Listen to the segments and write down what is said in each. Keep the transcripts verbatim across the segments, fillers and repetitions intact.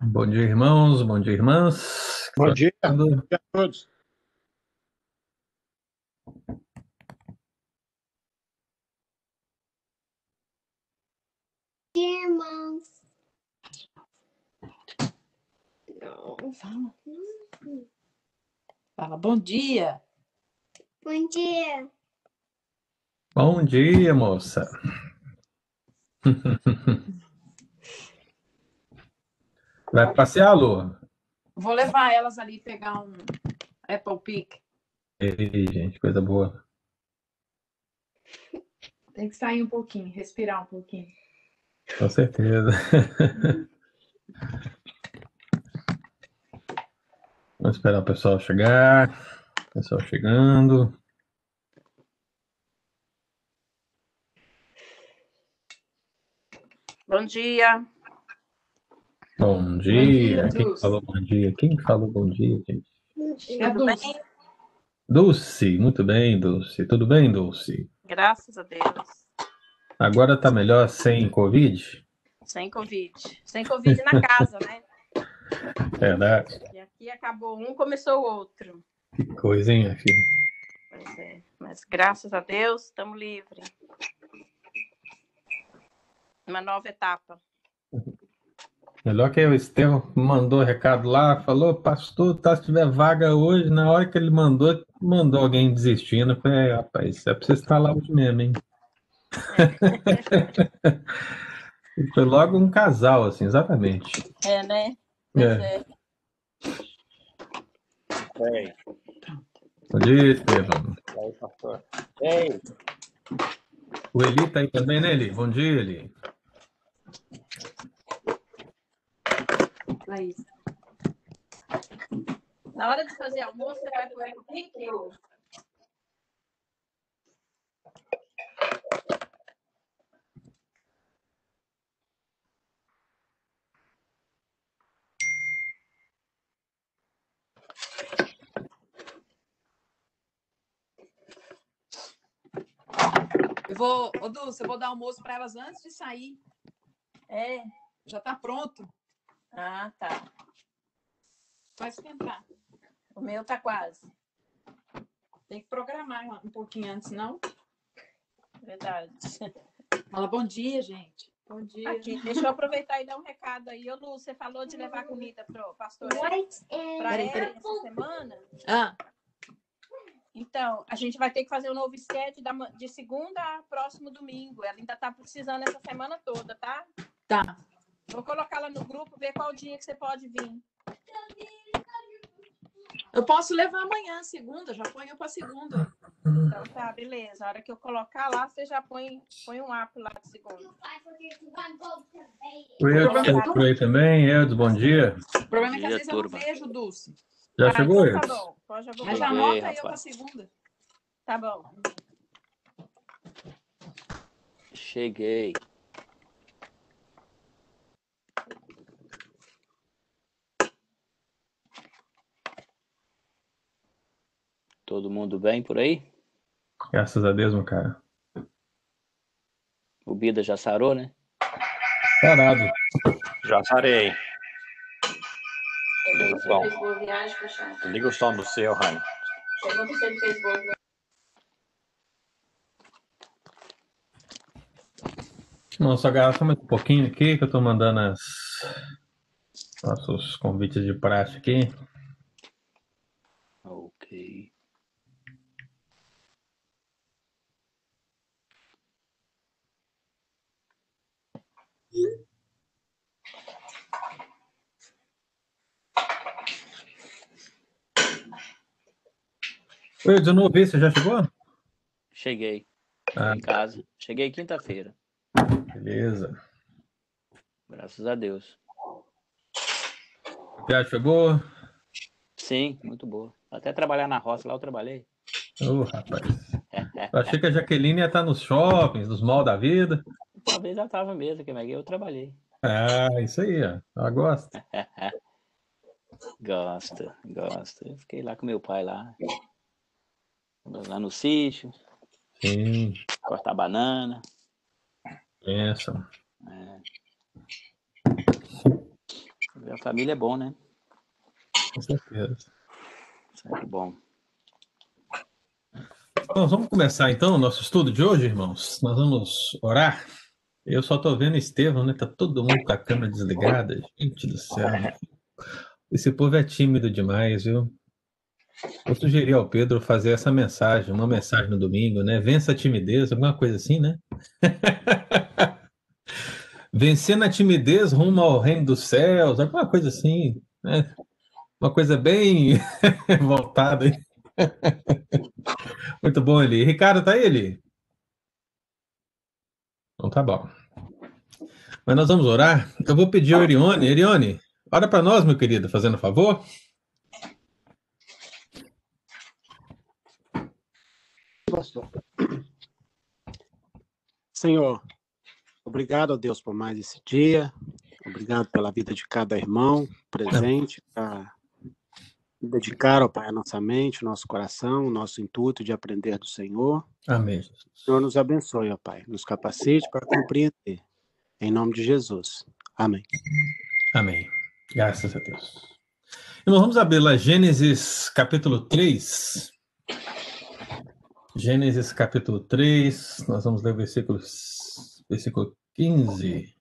Bom dia, irmãos, bom dia, irmãs. Bom dia, bom dia a todos. Bom dia, irmãos. Não, fala. Fala, bom dia. Bom dia. Bom dia, moça. Vai passear, Lu? Vou levar elas ali pegar um Apple Pick. Ei, gente, coisa boa. Tem que sair um pouquinho, respirar um pouquinho. Com certeza. Vamos esperar o pessoal chegar. O pessoal chegando. Bom dia. Bom dia. Bom dia. Quem Dulce. Falou bom dia? Quem falou bom dia, gente? É Dulce. Dulce, muito bem, Dulce. Tudo bem, Dulce? Graças a Deus. Agora tá melhor sem Covid? Sem Covid. Sem Covid na casa, né? Verdade. E aqui acabou um, começou o outro. Que coisa, hein, minha filha? Pois é. Mas graças a Deus, estamos livres. Uma nova etapa. Melhor que o Estevão mandou recado lá, falou, pastor, tá, se tiver vaga hoje, na hora que ele mandou, mandou alguém desistindo. Eu falei, rapaz, é pra você estar lá hoje mesmo, hein? É. Foi logo um casal, assim, exatamente. É, né? É. É. Bom dia, Estevão. Aí, pastor. Ei. O Eli tá aí também, né, Eli? Bom dia, Eli. Laís. Na hora de fazer almoço, você vai pro Ecopic? Eu vou, ô Dulce, eu vou dar almoço para elas antes de sair. É, já tá pronto. Ah, tá. Pode esquentar. O meu tá quase. Tem que programar um pouquinho antes, não? Verdade. Fala bom dia, gente. Bom dia. Aqui, deixa eu aproveitar e dar um recado aí. Ô, Lu, você falou de levar comida pro pastor para ele essa semana? Ah. Então, a gente vai ter que fazer um novo schedule de segunda a próximo domingo. Ela ainda tá precisando essa semana toda, tá? Tá. Vou colocar lá no grupo, ver qual dia que você pode vir. Eu posso levar amanhã, segunda, já ponho para segunda. Então tá, beleza. A hora que eu colocar lá, você já põe, põe um app lá de segunda. Oi, eu aí também, Eudes, bom dia. O problema é que às vezes eu não vejo, Dulce. Já chegou, Eudes? Tá bom, já anota aí eu para segunda. Tá bom. Cheguei. Todo mundo bem por aí? Graças a Deus, meu cara. O Bida já sarou, né? Sarado. Já sarei. Liga o som. Liga o som do seu, Rani. Chegou do seu Facebook. Não, só gasta mais um pouquinho aqui, que eu tô mandando as... nossos convites de praxe aqui. Ok. Oi, eu não ouvi, você já chegou? Cheguei. Ah, em casa. Cheguei quinta-feira. Beleza. Graças a Deus. Já chegou? Sim, muito boa. Até trabalhar na roça lá eu trabalhei. Ô, oh, rapaz. Eu achei que a Jaqueline ia estar nos shoppings, nos malls da vida. Talvez já estava mesmo, que eu trabalhei. Ah, isso aí, ó. Ela gosta. Gosta, gosta. Eu fiquei lá com meu pai lá. Lá no sítio. Sim. Cortar banana. Isso. É. a família é bom, né? Com certeza. Sempre bom. Bom, vamos começar então o nosso estudo de hoje, irmãos. Nós vamos orar. Eu só estou vendo Estevão, né? Está todo mundo com a câmera desligada. Gente do céu. Esse povo é tímido demais, viu? Eu sugeri ao Pedro fazer essa mensagem, uma mensagem no domingo, né? Vença a timidez, alguma coisa assim, né? Vencendo a timidez rumo ao reino dos céus, alguma coisa assim, né? Uma coisa bem voltada, hein? Muito bom, Eli. Ricardo, tá aí, Eli? Então tá bom. Mas nós vamos orar. Eu vou pedir ao Erione. Erione, ora para nós, meu querido, fazendo favor. Pastor. Senhor, obrigado a Deus por mais esse dia. Obrigado pela vida de cada irmão presente, para dedicar, ó Pai, a nossa mente, o nosso coração, o nosso intuito de aprender do Senhor. Amém. O Senhor nos abençoe, ó Pai. Nos capacite para compreender. Em nome de Jesus. Amém. Amém. Graças a Deus. Irmão, vamos abrir lá Gênesis capítulo três. Gênesis capítulo três. Nós vamos ler o versículo, versículo quinze.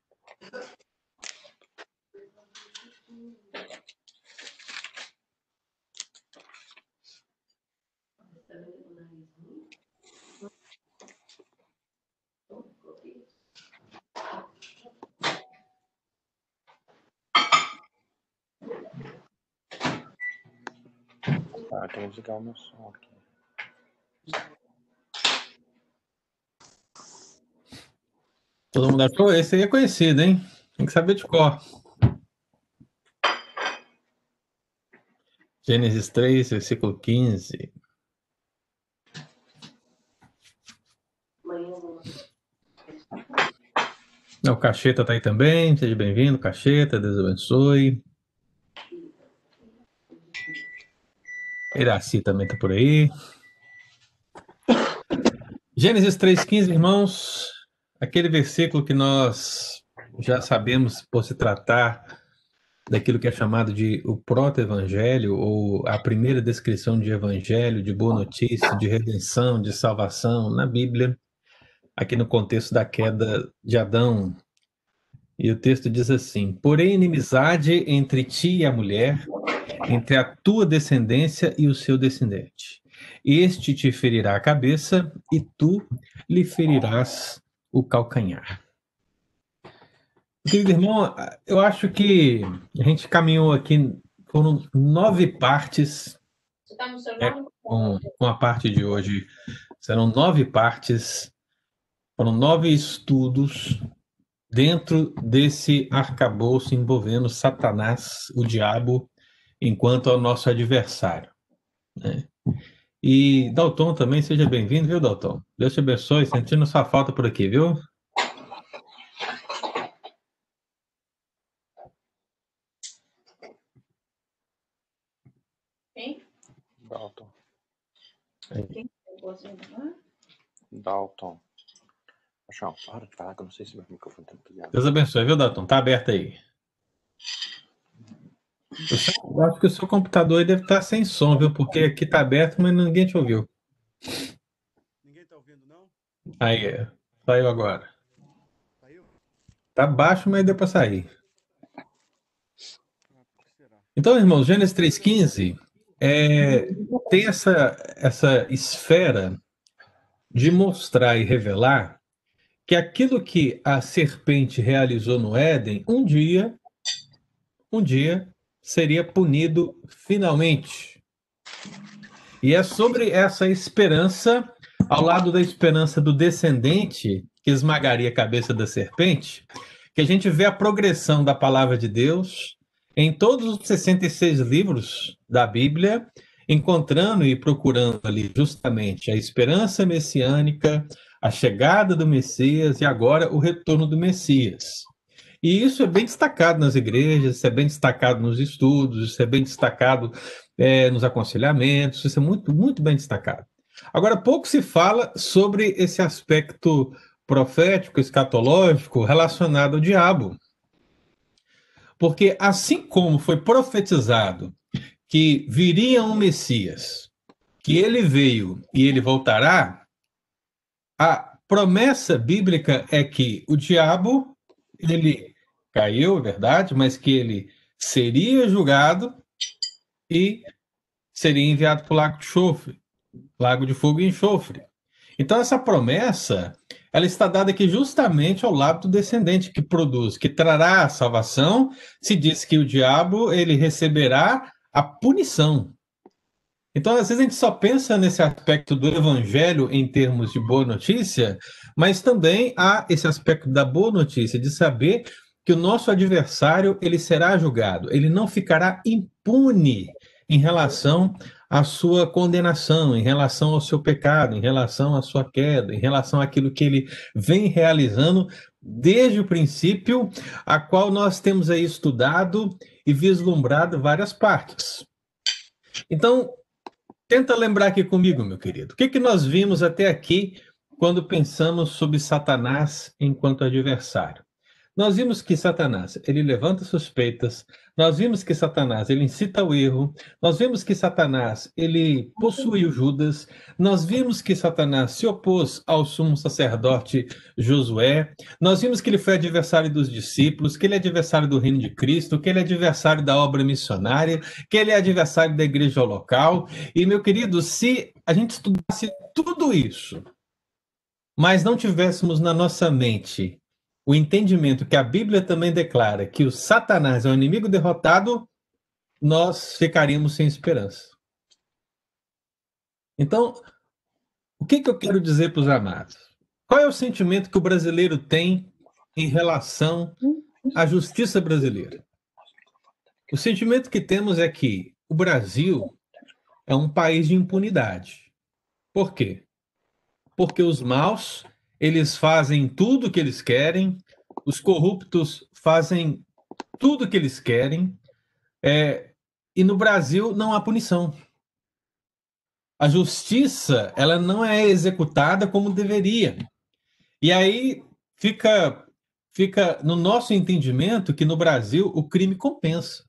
Ah, tem que desligar o meu som aqui. Todo mundo achou? Esse aí é conhecido, hein? Tem que saber de cor. Gênesis três, versículo quinze. O Cacheta tá aí também. Seja bem-vindo, Cacheta. Deus abençoe. Irassi também está por aí. Gênesis três, quinze, irmãos. Aquele versículo que nós já sabemos por se tratar daquilo que é chamado de o proto-evangelho, ou a primeira descrição de evangelho, de boa notícia, de redenção, de salvação na Bíblia, aqui no contexto da queda de Adão. E o texto diz assim: porém inimizade entre ti e a mulher, entre a tua descendência e o seu descendente. Este te ferirá a cabeça e tu lhe ferirás o calcanhar. Querido irmão, eu acho que a gente caminhou aqui, foram nove partes, é, com, com a parte de hoje, serão nove partes, foram nove estudos dentro desse arcabouço envolvendo Satanás, o diabo, enquanto ao nosso adversário, né? E Dalton também, seja bem-vindo, viu, Dalton? Deus te abençoe, sentindo sua falta por aqui, viu? Quem? Dalton. Quem? Dalton. João, para de falar que eu não sei se meu microfone está ligado. Deus abençoe, viu, Dalton? Tá aberto aí. Eu acho que o seu computador deve estar sem som, viu? Porque aqui está aberto, mas ninguém te ouviu. Ninguém está ouvindo, não? Aí, saiu agora. Saiu? Está baixo, mas deu para sair. Então, irmãos, Gênesis três, quinze é, tem essa, essa esfera de mostrar e revelar que aquilo que a serpente realizou no Éden, um dia, um dia... seria punido finalmente. E é sobre essa esperança, ao lado da esperança do descendente, que esmagaria a cabeça da serpente, que a gente vê a progressão da palavra de Deus em todos os sessenta e seis livros da Bíblia, encontrando e procurando ali justamente a esperança messiânica, a chegada do Messias e agora o retorno do Messias. E isso é bem destacado nas igrejas, isso é bem destacado nos estudos, isso é bem destacado é, nos aconselhamentos, isso é muito, muito bem destacado. Agora, pouco se fala sobre esse aspecto profético, escatológico, relacionado ao diabo. Porque assim como foi profetizado que viria um Messias, que ele veio e ele voltará, a promessa bíblica é que o diabo, ele caiu, é verdade, mas que ele seria julgado e seria enviado para o lago de enxofre, lago de fogo e enxofre. Então essa promessa, ela está dada aqui justamente ao lado do descendente que produz, que trará a salvação. Se diz que o diabo, ele receberá a punição. Então, às vezes a gente só pensa nesse aspecto do evangelho em termos de boa notícia, mas também há esse aspecto da boa notícia, de saber que o nosso adversário, ele será julgado, ele não ficará impune em relação à sua condenação, em relação ao seu pecado, em relação à sua queda, em relação àquilo que ele vem realizando desde o princípio, a qual nós temos aí estudado e vislumbrado várias partes. Então, tenta lembrar aqui comigo, meu querido, o que que nós vimos até aqui quando pensamos sobre Satanás enquanto adversário? Nós vimos que Satanás, ele levanta suspeitas, nós vimos que Satanás, ele incita ao erro, nós vimos que Satanás, ele possuiu Judas, nós vimos que Satanás se opôs ao sumo sacerdote Josué, nós vimos que ele foi adversário dos discípulos, que ele é adversário do reino de Cristo, que ele é adversário da obra missionária, que ele é adversário da igreja local. E, meu querido, se a gente estudasse tudo isso, mas não tivéssemos na nossa mente o entendimento que a Bíblia também declara, que o Satanás é um inimigo derrotado, nós ficaríamos sem esperança. Então, o que que eu quero dizer para os amados? Qual é o sentimento que o brasileiro tem em relação à justiça brasileira? O sentimento que temos é que o Brasil é um país de impunidade. Por quê? Porque os maus, eles fazem tudo o que eles querem, os corruptos fazem tudo o que eles querem, é, e no Brasil não há punição. A justiça, ela não é executada como deveria. E aí fica, fica no nosso entendimento que no Brasil o crime compensa.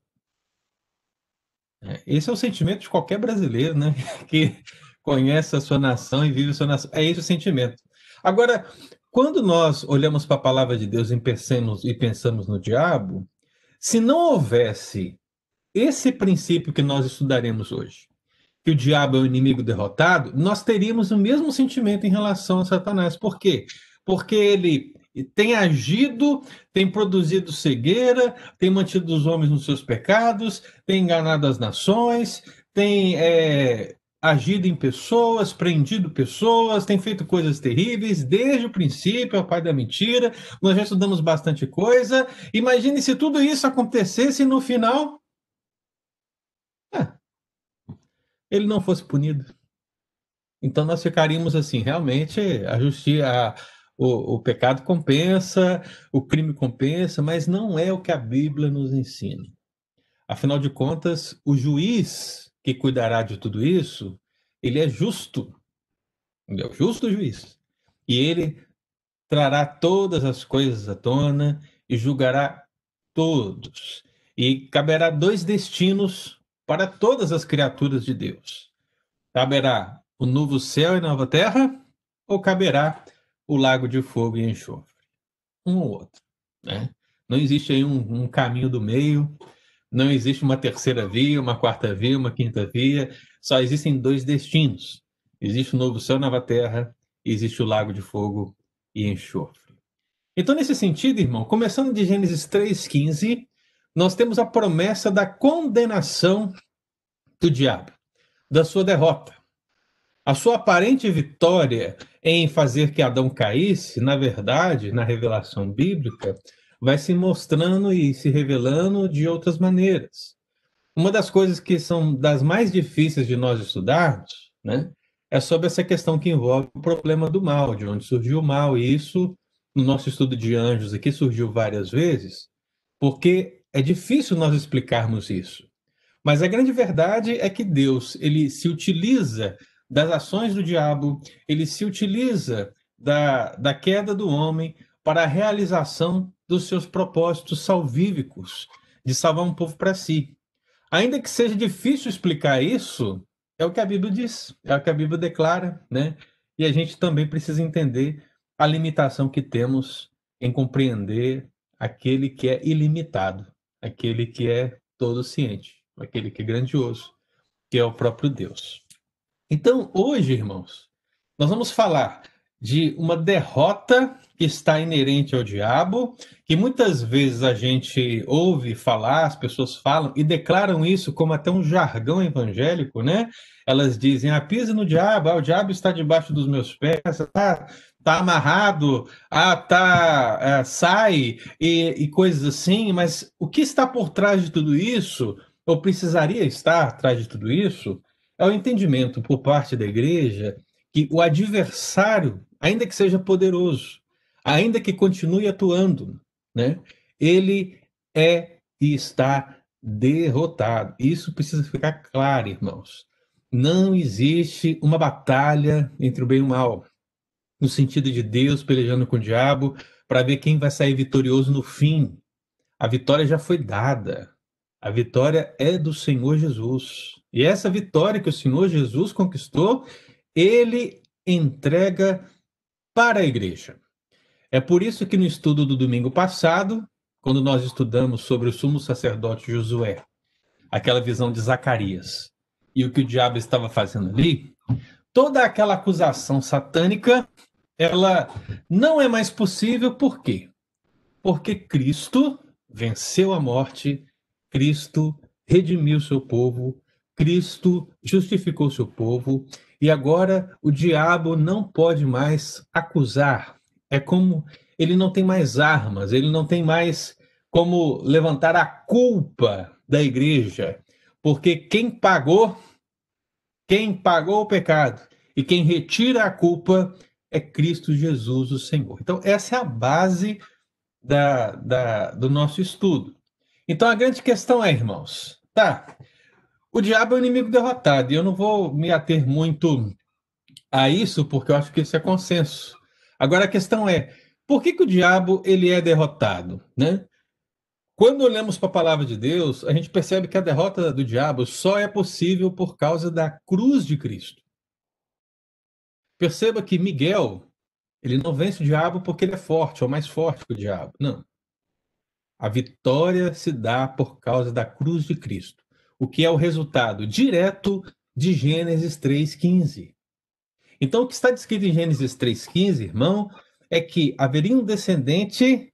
Esse é o sentimento de qualquer brasileiro, né? Que conhece a sua nação e vive a sua nação. É esse o sentimento. Agora, quando nós olhamos para a palavra de Deus e pensamos, e pensamos no diabo, se não houvesse esse princípio que nós estudaremos hoje, que o diabo é o inimigo derrotado, nós teríamos o mesmo sentimento em relação a Satanás. Por quê? Porque ele tem agido, tem produzido cegueira, tem mantido os homens nos seus pecados, tem enganado as nações, tem... É... agido em pessoas, prendido pessoas, tem feito coisas terríveis, desde o princípio, é o pai da mentira, nós já estudamos bastante coisa. Imagine se tudo isso acontecesse e no final, ah, ele não fosse punido. Então nós ficaríamos assim, realmente, a justiça, a, o, o pecado compensa, o crime compensa, mas não é o que a Bíblia nos ensina. Afinal de contas, o juiz que cuidará de tudo isso, ele é justo. Ele é o justo juiz. E ele trará todas as coisas à tona e julgará todos. E caberá dois destinos para todas as criaturas de Deus. Caberá o novo céu e nova terra, ou caberá o lago de fogo e enxofre. Um ou outro, né? Não existe aí um, um caminho do meio. Não existe uma terceira via, uma quarta via, uma quinta via. Só existem dois destinos. Existe o novo céu e nova terra, e existe o lago de fogo e enxofre. Então, nesse sentido, irmão, começando de Gênesis três, quinze, nós temos a promessa da condenação do diabo, da sua derrota. A sua aparente vitória em fazer que Adão caísse, na verdade, na revelação bíblica, vai se mostrando e se revelando de outras maneiras. Uma das coisas que são das mais difíceis de nós estudarmos, né, é sobre essa questão que envolve o problema do mal, de onde surgiu o mal. E isso, no nosso estudo de anjos aqui, surgiu várias vezes, porque é difícil nós explicarmos isso. Mas a grande verdade é que Deus, ele se utiliza das ações do diabo, ele se utiliza da, da queda do homem para a realização dos seus propósitos salvíficos, de salvar um povo para si. Ainda que seja difícil explicar isso, é o que a Bíblia diz, é o que a Bíblia declara, né? E a gente também precisa entender a limitação que temos em compreender aquele que é ilimitado, aquele que é todo ciente, aquele que é grandioso, que é o próprio Deus. Então, hoje, irmãos, nós vamos falar de uma derrota que está inerente ao diabo, que muitas vezes a gente ouve falar, as pessoas falam e declaram isso como até um jargão evangélico, né? Elas dizem, ah, pisa no diabo, ah, o diabo está debaixo dos meus pés, tá, tá amarrado, ah, tá, ah, sai, e, e coisas assim. Mas o que está por trás de tudo isso, ou precisaria estar atrás de tudo isso, é o entendimento por parte da igreja que o adversário, ainda que seja poderoso, ainda que continue atuando, né? Ele é e está derrotado. Isso precisa ficar claro, irmãos. Não existe uma batalha entre o bem e o mal, no sentido de Deus pelejando com o diabo para ver quem vai sair vitorioso no fim. A vitória já foi dada. A vitória é do Senhor Jesus. E essa vitória que o Senhor Jesus conquistou, ele entrega para a igreja. É por isso que no estudo do domingo passado, quando nós estudamos sobre o sumo sacerdote Josué, aquela visão de Zacarias e o que o diabo estava fazendo ali, toda aquela acusação satânica, ela não é mais possível. Por quê? Porque Cristo venceu a morte, Cristo redimiu seu povo, Cristo justificou seu povo, e agora o diabo não pode mais acusar. É como ele não tem mais armas, ele não tem mais como levantar a culpa da igreja, porque quem pagou, quem pagou o pecado e quem retira a culpa é Cristo Jesus, o Senhor. Então, essa é a base da, da, do nosso estudo. Então, a grande questão é, irmãos, tá, o diabo é o inimigo derrotado, e eu não vou me ater muito a isso, porque eu acho que isso é consenso. Agora a questão é, por que que o diabo ele é derrotado, né? Quando olhamos para a palavra de Deus, a gente percebe que a derrota do diabo só é possível por causa da cruz de Cristo. Perceba que Miguel, ele não vence o diabo porque ele é forte, ou mais forte que o diabo, não. A vitória se dá por causa da cruz de Cristo, o que é o resultado direto de Gênesis três, quinze. Então, o que está descrito em Gênesis três, quinze, irmão, é que haveria um descendente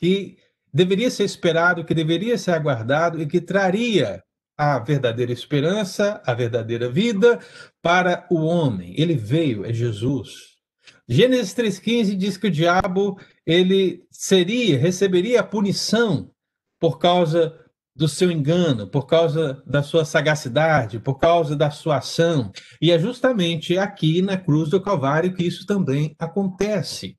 que deveria ser esperado, que deveria ser aguardado e que traria a verdadeira esperança, a verdadeira vida para o homem. Ele veio, é Jesus. Gênesis três, quinze diz que o diabo, ele seria, receberia a punição por causa do seu engano, por causa da sua sagacidade, por causa da sua ação. E é justamente aqui na cruz do Calvário que isso também acontece.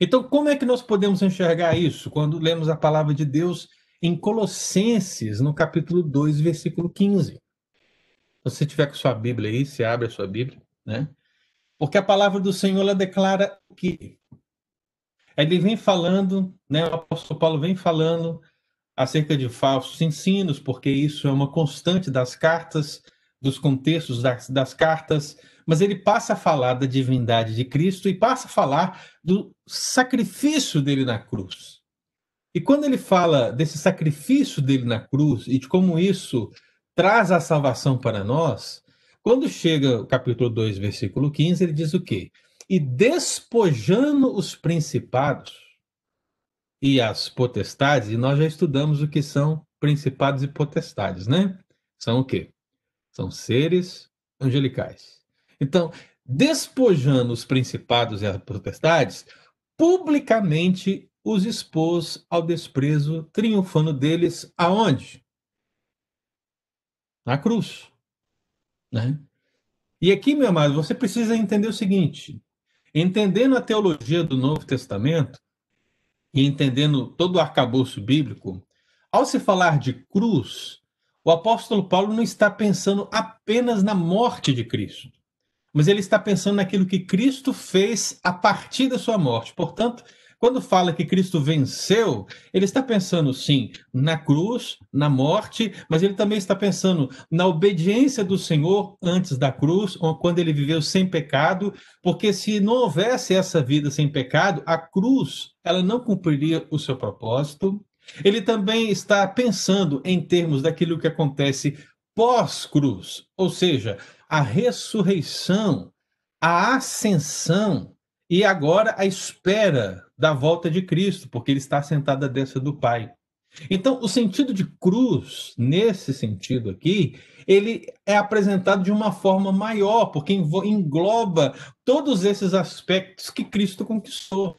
Então, como é que nós podemos enxergar isso? Quando lemos a palavra de Deus em Colossenses, no capítulo dois, versículo quinze. Se você tiver com sua Bíblia aí, você abre a sua Bíblia, né? Porque a palavra do Senhor, ela declara o quê? Ele vem falando, né? O apóstolo Paulo vem falando acerca de falsos ensinos, porque isso é uma constante das cartas, dos contextos das, das cartas, mas ele passa a falar da divindade de Cristo e passa a falar do sacrifício dele na cruz. E quando ele fala desse sacrifício dele na cruz e de como isso traz a salvação para nós, quando chega o capítulo dois, versículo quinze, ele diz o quê? E despojando os principados e as potestades, e nós já estudamos o que são principados e potestades, né? São o quê? São seres angelicais. Então, despojando os principados e as potestades, publicamente os expôs ao desprezo, triunfando deles aonde? Na cruz, né? E aqui, meu amado, você precisa entender o seguinte, entendendo a teologia do Novo Testamento, e entendendo todo o arcabouço bíblico, ao se falar de cruz, o apóstolo Paulo não está pensando apenas na morte de Cristo, mas ele está pensando naquilo que Cristo fez a partir da sua morte. Portanto, Quando fala que Cristo venceu, ele está pensando, sim, na cruz, na morte, mas ele também está pensando na obediência do Senhor antes da cruz, ou quando ele viveu sem pecado, porque se não houvesse essa vida sem pecado, a cruz, ela não cumpriria o seu propósito. Ele também está pensando em termos daquilo que acontece pós-cruz, ou seja, a ressurreição, a ascensão, e agora a espera da volta de Cristo, porque ele está sentado à destra do Pai. Então, o sentido de cruz, nesse sentido aqui, ele é apresentado de uma forma maior, porque engloba todos esses aspectos que Cristo conquistou.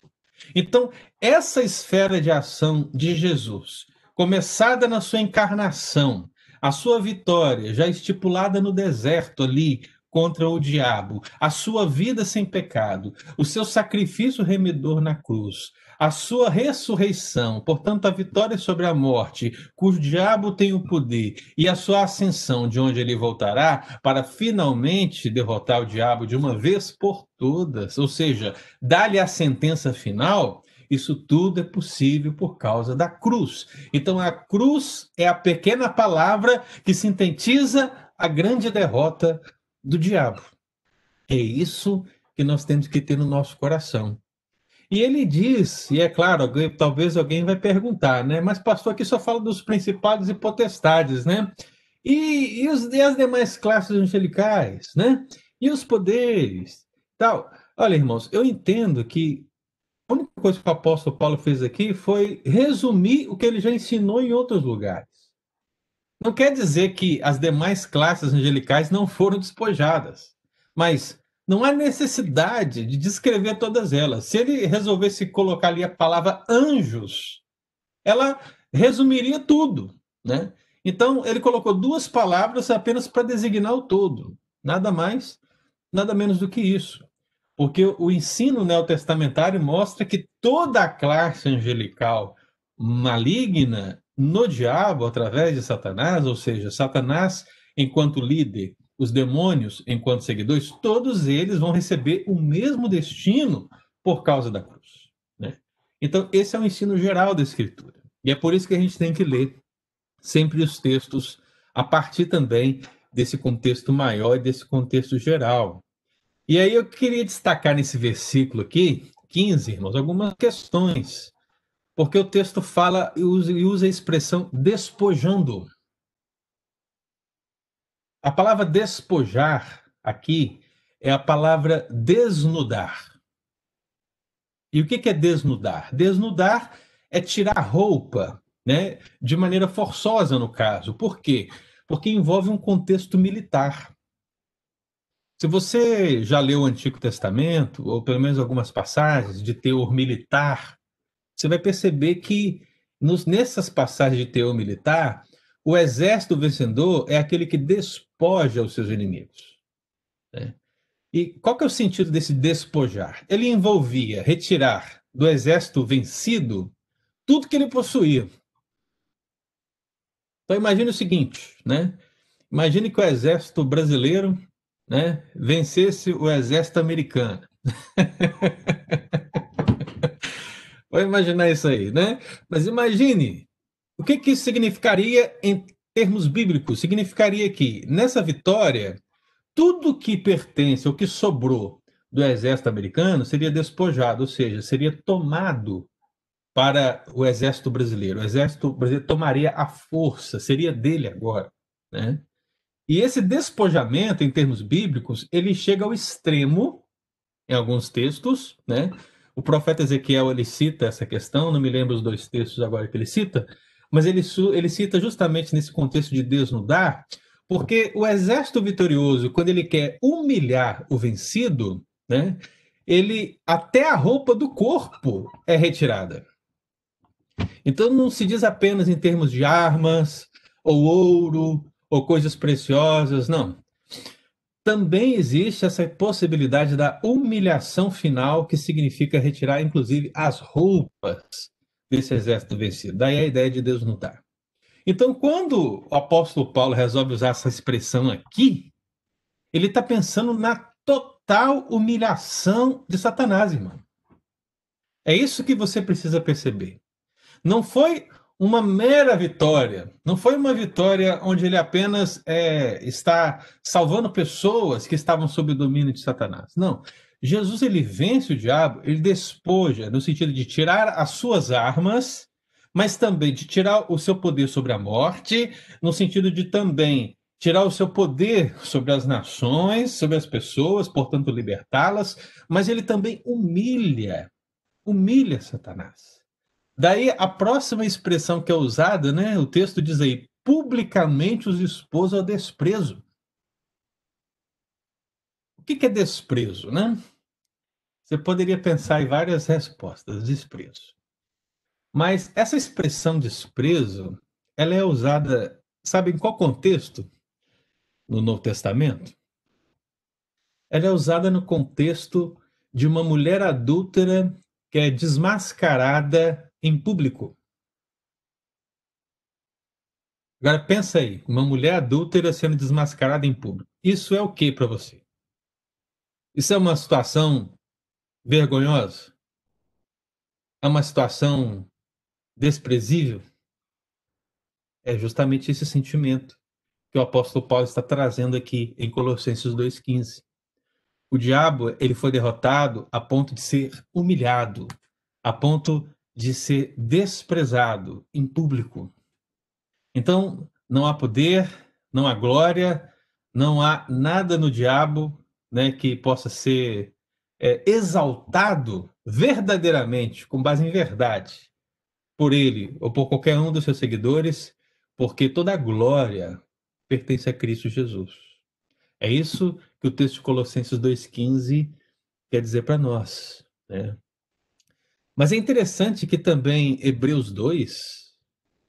Então, essa esfera de ação de Jesus, começada na sua encarnação, a sua vitória já estipulada no deserto ali, contra o diabo, a sua vida sem pecado, o seu sacrifício remidor na cruz, a sua ressurreição, portanto a vitória sobre a morte, cujo diabo tem o poder, e a sua ascensão de onde ele voltará para finalmente derrotar o diabo de uma vez por todas, ou seja, dar-lhe a sentença final, isso tudo é possível por causa da cruz. Então a cruz é a pequena palavra que sintetiza a grande derrota do diabo. É isso que nós temos que ter no nosso coração. E ele diz, e é claro, alguém, talvez alguém vai perguntar, né? Mas pastor, aqui só fala dos principados e potestades, né? E, e, os, e as demais classes angelicais, né? E os poderes, tal. Olha, irmãos, eu entendo que a única coisa que o apóstolo Paulo fez aqui foi resumir o que ele já ensinou em outros lugares. Não quer dizer que as demais classes angelicais não foram despojadas, mas não há necessidade de descrever todas elas. Se ele resolvesse colocar ali a palavra anjos, ela resumiria tudo, né? Então, ele colocou duas palavras apenas para designar o todo, nada mais, nada menos do que isso. Porque o ensino neotestamentário mostra que toda a classe angelical maligna no diabo, através de Satanás, ou seja, Satanás enquanto líder, os demônios enquanto seguidores, todos eles vão receber o mesmo destino por causa da cruz, né? Então, esse é o ensino geral da Escritura. E é por isso que a gente tem que ler sempre os textos a partir também desse contexto maior e desse contexto geral. E aí eu queria destacar nesse versículo aqui, quinze, irmãos, algumas questões. Porque o texto fala e usa a expressão despojando. A palavra despojar aqui é a palavra desnudar. E o que é desnudar? Desnudar é tirar a roupa, né? De maneira forçosa, no caso. Por quê? Porque envolve um contexto militar. Se você já leu o Antigo Testamento, ou pelo menos algumas passagens de teor militar, você vai perceber que nos, nessas passagens de teor militar, o exército vencedor é aquele que despoja os seus inimigos, né? E qual que é o sentido desse despojar? Ele envolvia retirar do exército vencido tudo que ele possuía. Então imagine o seguinte, né? Imagine que o exército brasileiro, né, vencesse o exército americano. Vou imaginar isso aí, né? Mas imagine, o que, que isso significaria em termos bíblicos? Significaria que, nessa vitória, tudo que pertence, o que sobrou do exército americano, seria despojado, ou seja, seria tomado para o exército brasileiro. O exército brasileiro tomaria a força, seria dele agora, né? E esse despojamento, em termos bíblicos, ele chega ao extremo, em alguns textos, né? O profeta Ezequiel, ele cita essa questão, não me lembro os dois textos agora que ele cita, mas ele, ele cita justamente nesse contexto de desnudar, porque o exército vitorioso, quando ele quer humilhar o vencido, né, ele, até a roupa do corpo é retirada. Então não se diz apenas em termos de armas, ou ouro, ou coisas preciosas, não. Também existe essa possibilidade da humilhação final, que significa retirar, inclusive, as roupas desse exército vencido. Daí a ideia de desnudar. Então, quando o apóstolo Paulo resolve usar essa expressão aqui, ele está pensando na total humilhação de Satanás, irmão. É isso que você precisa perceber. Não foi uma mera vitória, não foi uma vitória onde ele apenas é, está salvando pessoas que estavam sob o domínio de Satanás. Não, Jesus ele vence o diabo, ele despoja, no sentido de tirar as suas armas, mas também de tirar o seu poder sobre a morte, no sentido de também tirar o seu poder sobre as nações, sobre as pessoas, portanto libertá-las, mas ele também humilha, humilha Satanás. Daí a próxima expressão que é usada, né? O texto diz aí, publicamente os expôs ao desprezo. O que que é desprezo, né? Você poderia pensar em várias respostas, desprezo. Mas essa expressão desprezo, ela é usada, sabe em qual contexto? No Novo Testamento? Ela é usada no contexto de uma mulher adúltera que é desmascarada em público. Agora pensa aí, uma mulher adúltera sendo desmascarada em público. Isso é o que para você? Isso é uma situação vergonhosa? É uma situação desprezível? É justamente esse sentimento que o apóstolo Paulo está trazendo aqui em Colossenses dois, quinze. O diabo, ele foi derrotado a ponto de ser humilhado, a ponto de ser desprezado em público. Então, não há poder, não há glória, não há nada no diabo, né, que possa ser é, exaltado verdadeiramente, com base em verdade, por ele ou por qualquer um dos seus seguidores, porque toda a glória pertence a Cristo Jesus. É isso que o texto de Colossenses dois, quinze quer dizer para nós, né? Mas é interessante que também Hebreus dois,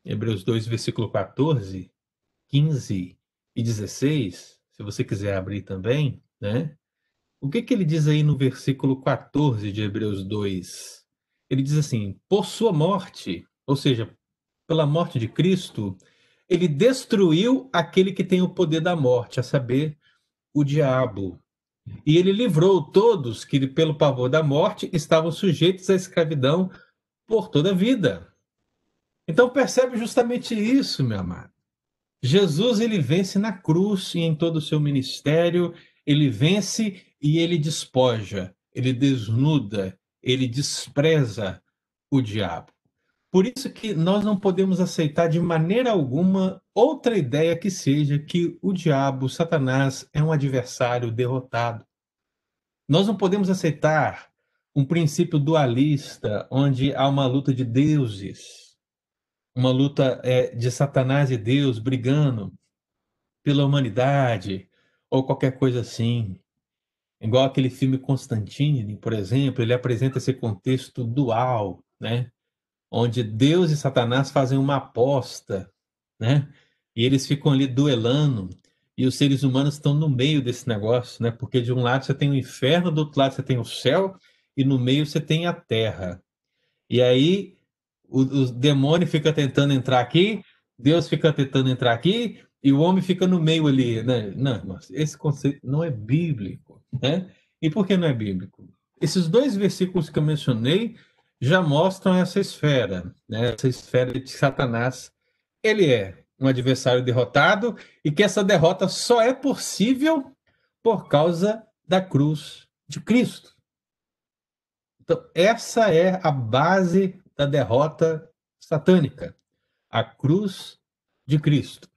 Hebreus dois, versículo quatorze, quinze e dezesseis, se você quiser abrir também, né? O que que ele diz aí no versículo quatorze de Hebreus dois? Ele diz assim, por sua morte, ou seja, pela morte de Cristo, ele destruiu aquele que tem o poder da morte, a saber, o diabo. E ele livrou todos que, pelo pavor da morte, estavam sujeitos à escravidão por toda a vida. Então percebe justamente isso, meu amado. Jesus, ele vence na cruz e em todo o seu ministério, ele vence e ele despoja, ele desnuda, ele despreza o diabo. Por isso que nós não podemos aceitar de maneira alguma outra ideia que seja que o diabo, Satanás, é um adversário derrotado. Nós não podemos aceitar um princípio dualista, onde há uma luta de deuses, uma luta é, de Satanás e Deus brigando pela humanidade, ou qualquer coisa assim. Igual aquele filme Constantine, por exemplo, ele apresenta esse contexto dual, né? Onde Deus e Satanás fazem uma aposta, né? E eles ficam ali duelando, e os seres humanos estão no meio desse negócio, né? Porque de um lado você tem o inferno, do outro lado você tem o céu, e no meio você tem a terra. E aí o, o demônio fica tentando entrar aqui, Deus fica tentando entrar aqui, e o homem fica no meio ali, né? Não, esse conceito não é bíblico, né? E por que não é bíblico? Esses dois versículos que eu mencionei já mostram essa esfera, né? Essa esfera de Satanás. Ele é um adversário derrotado e que essa derrota só é possível por causa da cruz de Cristo. Então, essa é a base da derrota satânica, a cruz de Cristo.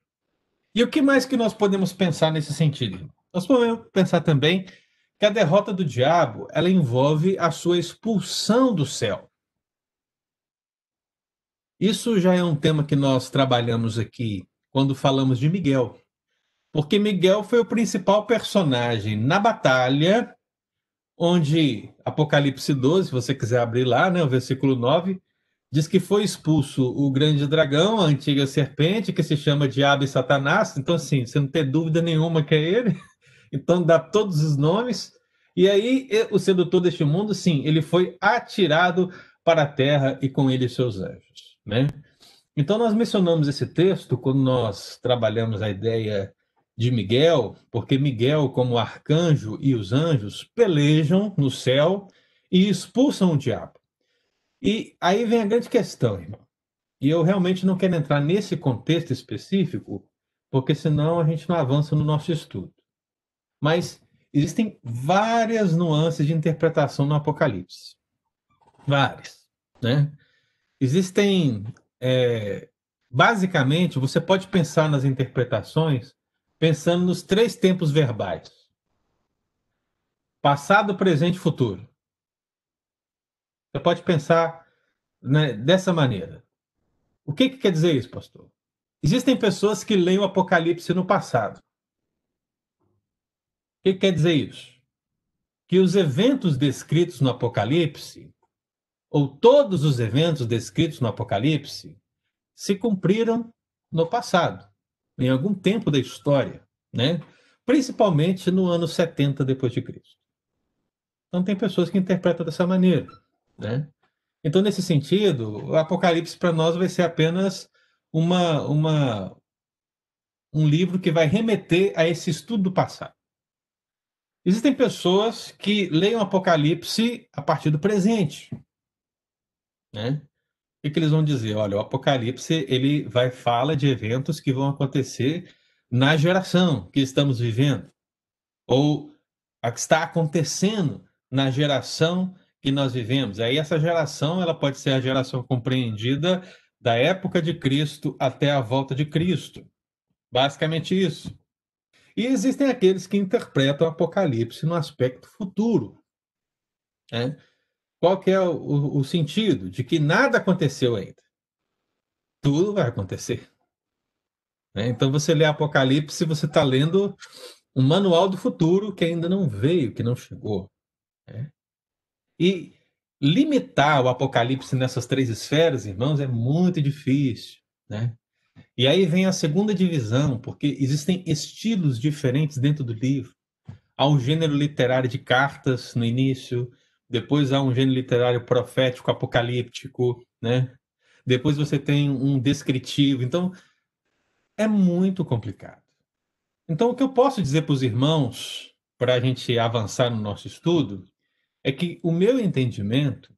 E o que mais que nós podemos pensar nesse sentido? Nós podemos pensar também que a derrota do diabo, ela envolve a sua expulsão do céu. Isso já é um tema que nós trabalhamos aqui quando falamos de Miguel. Porque Miguel foi o principal personagem na batalha, onde Apocalipse doze, se você quiser abrir lá, né, o versículo nove, diz que foi expulso o grande dragão, a antiga serpente, que se chama Diabo e Satanás. Então, assim, você não tem dúvida nenhuma que é ele. Então dá todos os nomes, e aí o sedutor deste mundo, sim, ele foi atirado para a terra e com ele seus anjos, né? Então nós mencionamos esse texto quando nós trabalhamos a ideia de Miguel, porque Miguel, como arcanjo e os anjos, pelejam no céu e expulsam o diabo. E aí vem a grande questão, irmão. E eu realmente não quero entrar nesse contexto específico, porque senão a gente não avança no nosso estudo. Mas existem várias nuances de interpretação no Apocalipse. Várias, né? Existem... É, basicamente, você pode pensar nas interpretações pensando nos três tempos verbais. Passado, presente e futuro. Você pode pensar, né, dessa maneira. O que, que quer dizer isso, pastor? Existem pessoas que leem o Apocalipse no passado. O que, que quer dizer isso? Que os eventos descritos no Apocalipse, ou todos os eventos descritos no Apocalipse, se cumpriram no passado, em algum tempo da história, né? Principalmente no ano setenta depois de Cristo. Então tem pessoas que interpretam dessa maneira, né? Então, nesse sentido, o Apocalipse para nós vai ser apenas uma, uma, um livro que vai remeter a esse estudo do passado. Existem pessoas que leem o Apocalipse a partir do presente, né? O que eles vão dizer? Olha, o Apocalipse ele vai fala de eventos que vão acontecer na geração que estamos vivendo, ou a que está acontecendo na geração que nós vivemos. Aí essa geração ela pode ser a geração compreendida da época de Cristo até a volta de Cristo. Basicamente isso. E existem aqueles que interpretam o Apocalipse no aspecto futuro, né? Qual que é o, o, o sentido? De que nada aconteceu ainda. Tudo vai acontecer, né? Então, você lê Apocalipse, você está lendo um manual do futuro que ainda não veio, que não chegou, né? E limitar o Apocalipse nessas três esferas, irmãos, é muito difícil, né? E aí vem a segunda divisão, porque existem estilos diferentes dentro do livro. Há um gênero literário de cartas no início... Depois há um gênero literário profético, apocalíptico, né? Depois você tem um descritivo. Então, é muito complicado. Então, o que eu posso dizer para os irmãos, para a gente avançar no nosso estudo, é que o meu entendimento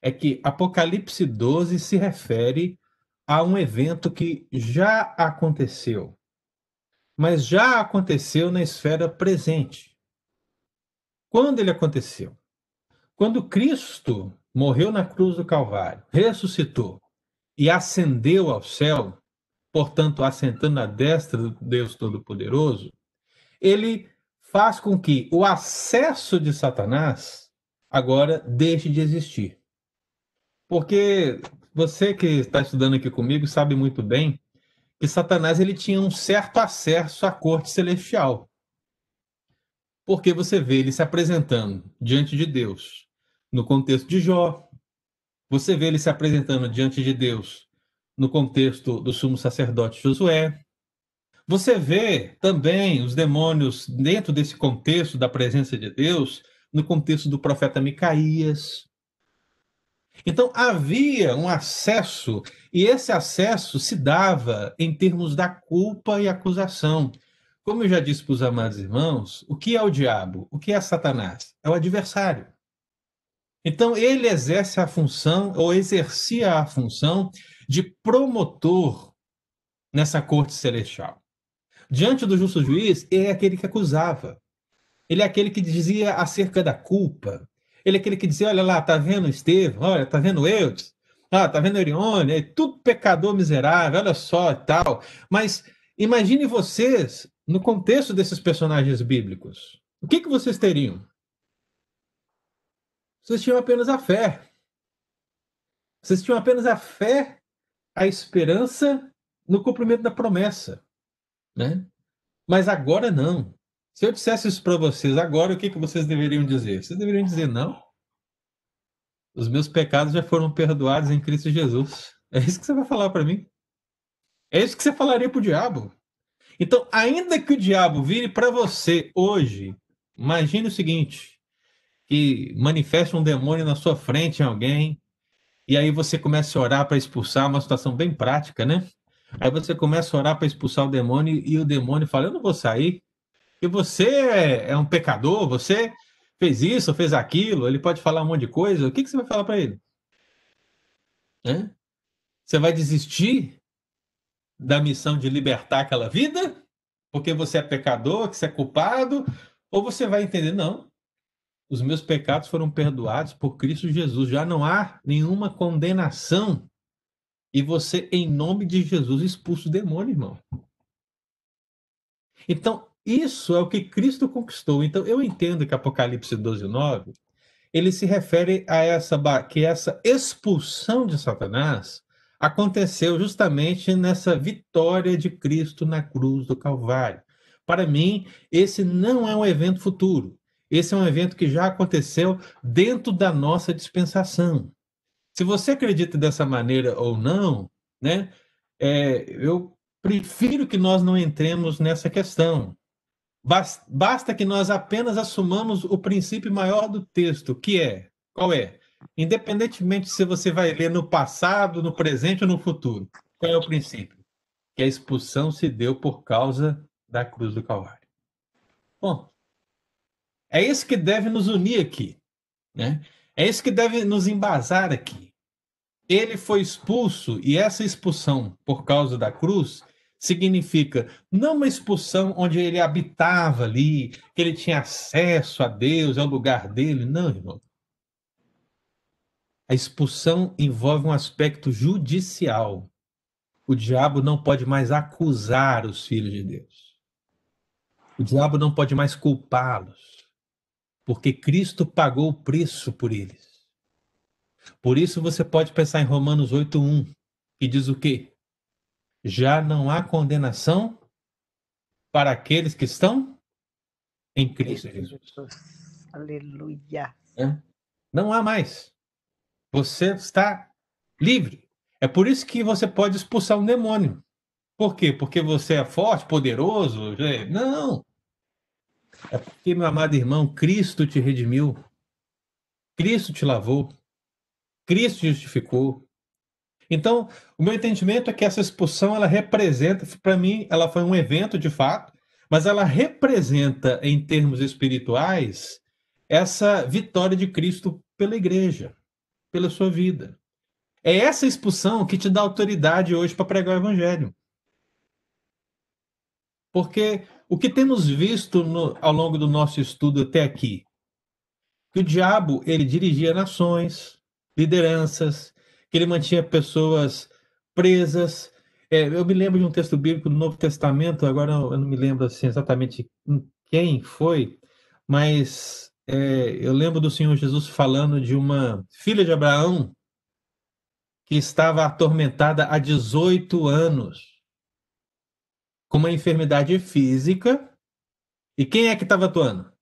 é que Apocalipse doze se refere a um evento que já aconteceu, mas já aconteceu na esfera presente. Quando ele aconteceu? Quando Cristo morreu na cruz do Calvário, ressuscitou e ascendeu ao céu, portanto, assentando à destra do Deus Todo-Poderoso, ele faz com que o acesso de Satanás agora deixe de existir. Porque você que está estudando aqui comigo sabe muito bem que Satanás ele tinha um certo acesso à corte celestial. Porque você vê ele se apresentando diante de Deus. No contexto de Jó, você vê ele se apresentando diante de Deus no contexto do sumo sacerdote Josué. Você vê também os demônios dentro desse contexto da presença de Deus, no contexto do profeta Micaías. Então, havia um acesso, e esse acesso se dava em termos da culpa e acusação. Como eu já disse para os amados irmãos, o que é o diabo? O que é Satanás? É o adversário. Então, ele exerce a função, ou exercia a função, de promotor nessa corte celestial. Diante do justo juiz, ele é aquele que acusava. Ele é aquele que dizia acerca da culpa. Ele é aquele que dizia, olha lá, está vendo Estevão? Olha, está vendo eu? Ah, está vendo Erione? É tudo pecador miserável, olha só e tal. Mas imagine vocês, no contexto desses personagens bíblicos, o que, que vocês teriam? Vocês tinham apenas a fé. Vocês tinham apenas a fé, a esperança no cumprimento da promessa, né? Mas agora não. Se eu dissesse isso para vocês agora, o que, que vocês deveriam dizer? Vocês deveriam dizer, não. Os meus pecados já foram perdoados em Cristo Jesus. É isso que você vai falar para mim. É isso que você falaria para o diabo. Então, ainda que o diabo vire para você hoje, imagine o seguinte, que manifesta um demônio na sua frente em alguém, e aí você começa a orar para expulsar, uma situação bem prática, né? Aí você começa a orar para expulsar o demônio, e o demônio fala, eu não vou sair, porque você é um pecador, você fez isso, fez aquilo, ele pode falar um monte de coisa, o que, que você vai falar para ele? Né? Você vai desistir da missão de libertar aquela vida? Porque você é pecador, que você é culpado? Ou você vai entender, não, os meus pecados foram perdoados por Cristo Jesus. Já não há nenhuma condenação. E você, em nome de Jesus, expulsa o demônio, irmão. Então, isso é o que Cristo conquistou. Então, eu entendo que Apocalipse doze, nove, ele se refere a essa, que essa expulsão de Satanás aconteceu justamente nessa vitória de Cristo na cruz do Calvário. Para mim, esse não é um evento futuro. Esse é um evento que já aconteceu dentro da nossa dispensação. Se você acredita dessa maneira ou não, né, é, eu prefiro que nós não entremos nessa questão. Basta, basta que nós apenas assumamos o princípio maior do texto, que é, qual é? Independentemente se você vai ler no passado, no presente ou no futuro, qual é o princípio? Que a expulsão se deu por causa da cruz do Calvário. Bom, é isso que deve nos unir aqui, né? É isso que deve nos embasar aqui. Ele foi expulso, e essa expulsão por causa da cruz significa não uma expulsão onde ele habitava ali, que ele tinha acesso a Deus, ao lugar dele. Não, irmão. A expulsão envolve um aspecto judicial. O diabo não pode mais acusar os filhos de Deus. O diabo não pode mais culpá-los. Porque Cristo pagou o preço por eles. Por isso você pode pensar em Romanos oito, um, que diz o quê? Já não há condenação para aqueles que estão em Cristo Jesus. Aleluia. É? Não há mais. Você está livre. É por isso que você pode expulsar um demônio. Por quê? Porque você é forte, poderoso? Não. É porque, meu amado irmão, Cristo te redimiu, Cristo te lavou, Cristo te justificou. Então, o meu entendimento é que essa expulsão, ela representa, para mim, ela foi um evento de fato, mas ela representa, em termos espirituais, essa vitória de Cristo pela igreja, pela sua vida. É essa expulsão que te dá autoridade hoje para pregar o evangelho. Porque o que temos visto no, ao longo do nosso estudo até aqui? Que o diabo, ele dirigia nações, lideranças, que ele mantinha pessoas presas. É, eu me lembro de um texto bíblico do Novo Testamento, agora eu não me lembro assim, exatamente quem foi, mas é, eu lembro do Senhor Jesus falando de uma filha de Abraão que estava atormentada há dezoito anos. Com uma enfermidade física. E quem é que estava atuando?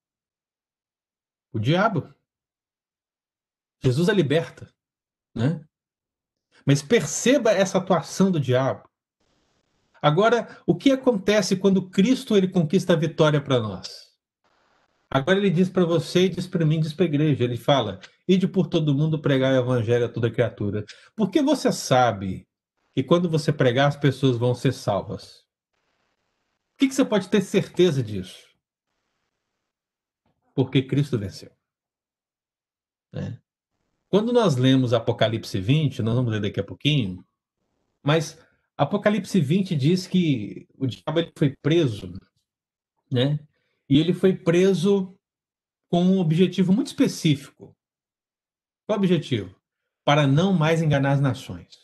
O diabo. Jesus a liberta, né? Mas perceba essa atuação do diabo. Agora, o que acontece quando Cristo ele conquista a vitória para nós? Agora ele diz para você, e diz para mim, diz para a igreja. Ele fala, ide por todo mundo pregar o evangelho a toda criatura. Porque você sabe que quando você pregar, as pessoas vão ser salvas. O que, que você pode ter certeza disso? Porque Cristo venceu. Né? Quando nós lemos Apocalipse vinte, nós vamos ler daqui a pouquinho, mas Apocalipse vinte diz que o diabo ele foi preso, né? E ele foi preso com um objetivo muito específico. Qual o objetivo? Para não mais enganar as nações.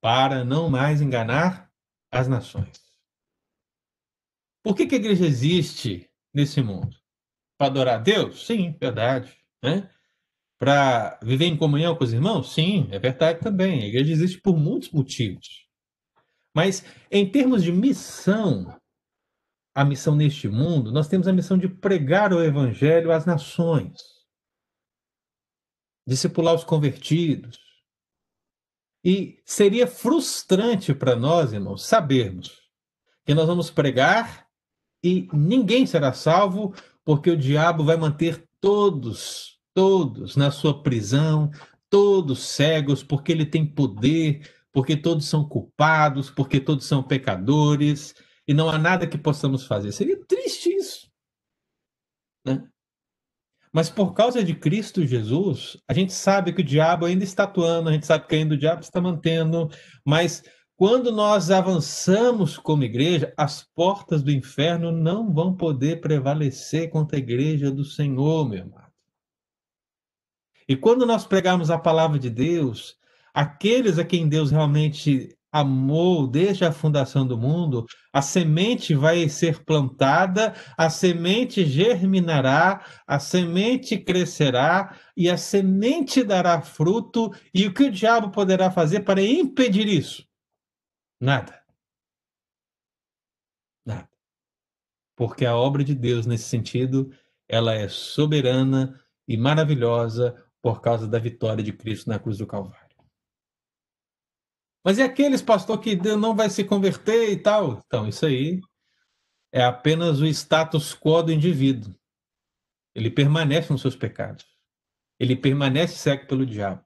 Para não mais enganar as nações. Por que, que a igreja existe nesse mundo? Para adorar a Deus? Sim, verdade. Né? Para viver em comunhão com os irmãos? Sim, é verdade também. A igreja existe por muitos motivos. Mas, em termos de missão, a missão neste mundo, nós temos a missão de pregar o evangelho às nações. Discipular os convertidos. E seria frustrante para nós, irmãos, sabermos que nós vamos pregar e ninguém será salvo, porque o diabo vai manter todos, todos na sua prisão, todos cegos, porque ele tem poder, porque todos são culpados, porque todos são pecadores, e não há nada que possamos fazer. Seria triste isso, né? Mas por causa de Cristo Jesus, a gente sabe que o diabo ainda está atuando, a gente sabe que ainda o diabo está mantendo, mas quando nós avançamos como igreja, as portas do inferno não vão poder prevalecer contra a igreja do Senhor, meu amado. E quando nós pregarmos a palavra de Deus, aqueles a quem Deus realmente amou desde a fundação do mundo, a semente vai ser plantada, a semente germinará, a semente crescerá e a semente dará fruto. E o que o diabo poderá fazer para impedir isso? Nada. Nada. Porque a obra de Deus, nesse sentido, ela é soberana e maravilhosa por causa da vitória de Cristo na cruz do Calvário. Mas e aqueles, pastor, que não vai se converter e tal? Então, isso aí é apenas o status quo do indivíduo. Ele permanece nos seus pecados. Ele permanece cego pelo diabo.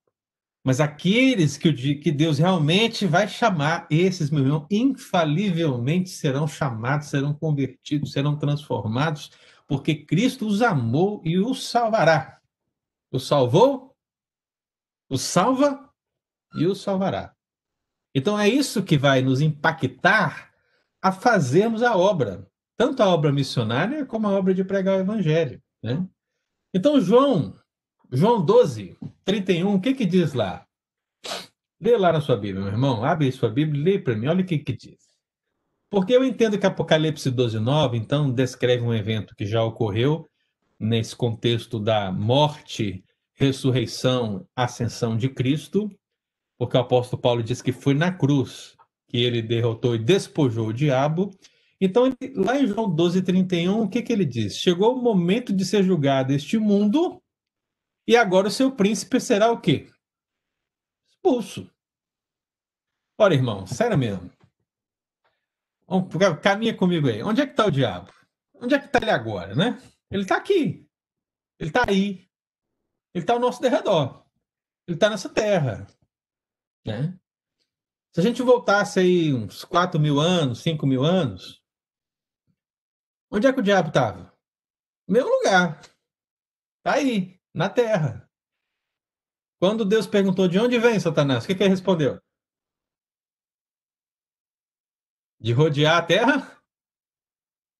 Mas aqueles que Deus realmente vai chamar, esses, meu irmão, infalivelmente serão chamados, serão convertidos, serão transformados, porque Cristo os amou e os salvará. O salvou, o salva e o salvará. Então é isso que vai nos impactar a fazermos a obra, tanto a obra missionária como a obra de pregar o evangelho, né? Então João, João doze, trinta e um, o que que diz lá? Lê lá na sua Bíblia, meu irmão, abre sua Bíblia e lê para mim, olha o que que diz. Porque eu entendo que Apocalipse doze, nove, então, descreve um evento que já ocorreu nesse contexto da morte, ressurreição, ascensão de Cristo. Porque o apóstolo Paulo diz que foi na cruz que ele derrotou e despojou o diabo. Então, ele, lá em João doze, trinta e um, o que que ele diz? Chegou o momento de ser julgado este mundo, e agora o seu príncipe será o quê? Expulso. Ora, irmão, sério mesmo. Vamos, caminha comigo aí. Onde é que está o diabo? Onde é que está ele agora, né? Ele está aqui. Ele está aí. Ele está ao nosso derredor. Ele está nessa terra, né? Se a gente voltasse aí uns quatro mil anos, cinco mil anos, onde é que o diabo estava? No mesmo lugar. Está aí, na terra. Quando Deus perguntou de onde vem Satanás, o que que ele respondeu? De rodear a terra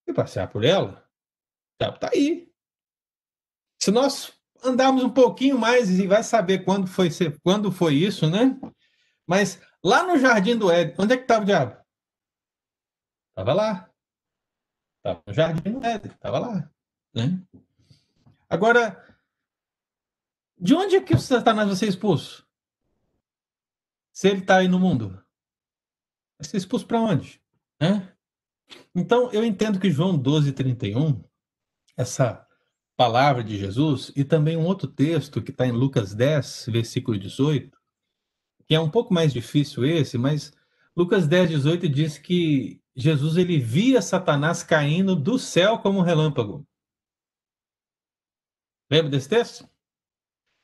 e passear por ela. O diabo está aí. Se nós andarmos um pouquinho mais, e vai saber quando foi, quando foi isso, né? Mas lá no Jardim do Éden, onde é que estava o diabo? Estava lá. Estava no Jardim do Éden, estava lá, né? Agora, de onde é que o Satanás vai ser expulso? Se ele está aí no mundo, vai ser expulso para onde, né? Então, eu entendo que João doze, trinta e um, essa palavra de Jesus, e também um outro texto que está em Lucas dez, versículo dezoito, que é um pouco mais difícil esse, mas Lucas dez, dezoito diz que Jesus, ele via Satanás caindo do céu como um relâmpago. Lembra desse texto?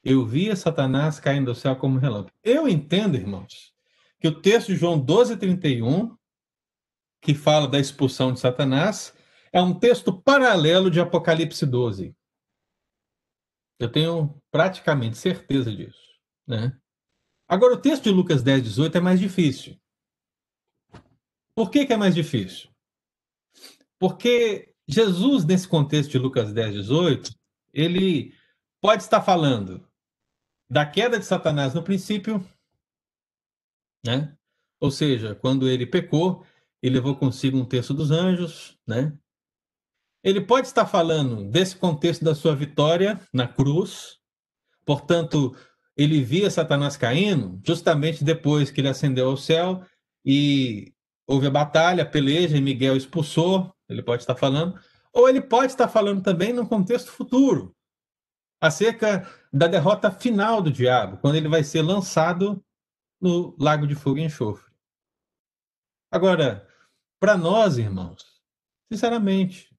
Eu via Satanás caindo do céu como um relâmpago. Eu entendo, irmãos, que o texto de João doze, trinta e um, que fala da expulsão de Satanás, é um texto paralelo de Apocalipse doze. Eu tenho praticamente certeza disso, né? Agora, o texto de Lucas dez, dezoito é mais difícil. Por que que é mais difícil? Porque Jesus, nesse contexto de Lucas dez, dezoito, ele pode estar falando da queda de Satanás no princípio, né? Ou seja, quando ele pecou, ele levou consigo um terço dos anjos, né? Ele pode estar falando desse contexto da sua vitória na cruz, portanto, ele via Satanás caindo justamente depois que ele ascendeu ao céu e houve a batalha, a peleja, e Miguel expulsou, ele pode estar falando. Ou ele pode estar falando também num contexto futuro, acerca da derrota final do diabo, quando ele vai ser lançado no lago de fogo e enxofre. Agora, para nós, irmãos, sinceramente,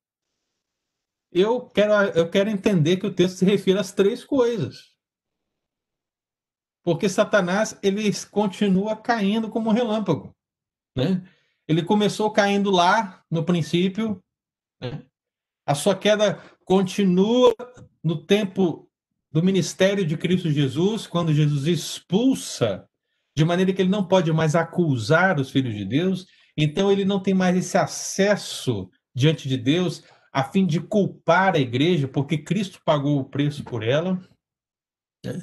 eu quero, eu quero entender que o texto se refere às três coisas. Porque Satanás, ele continua caindo como um relâmpago, né? Ele começou caindo lá, no princípio, né? A sua queda continua no tempo do ministério de Cristo Jesus, quando Jesus expulsa, de maneira que ele não pode mais acusar os filhos de Deus, então ele não tem mais esse acesso diante de Deus a fim de culpar a igreja, porque Cristo pagou o preço por ela, né?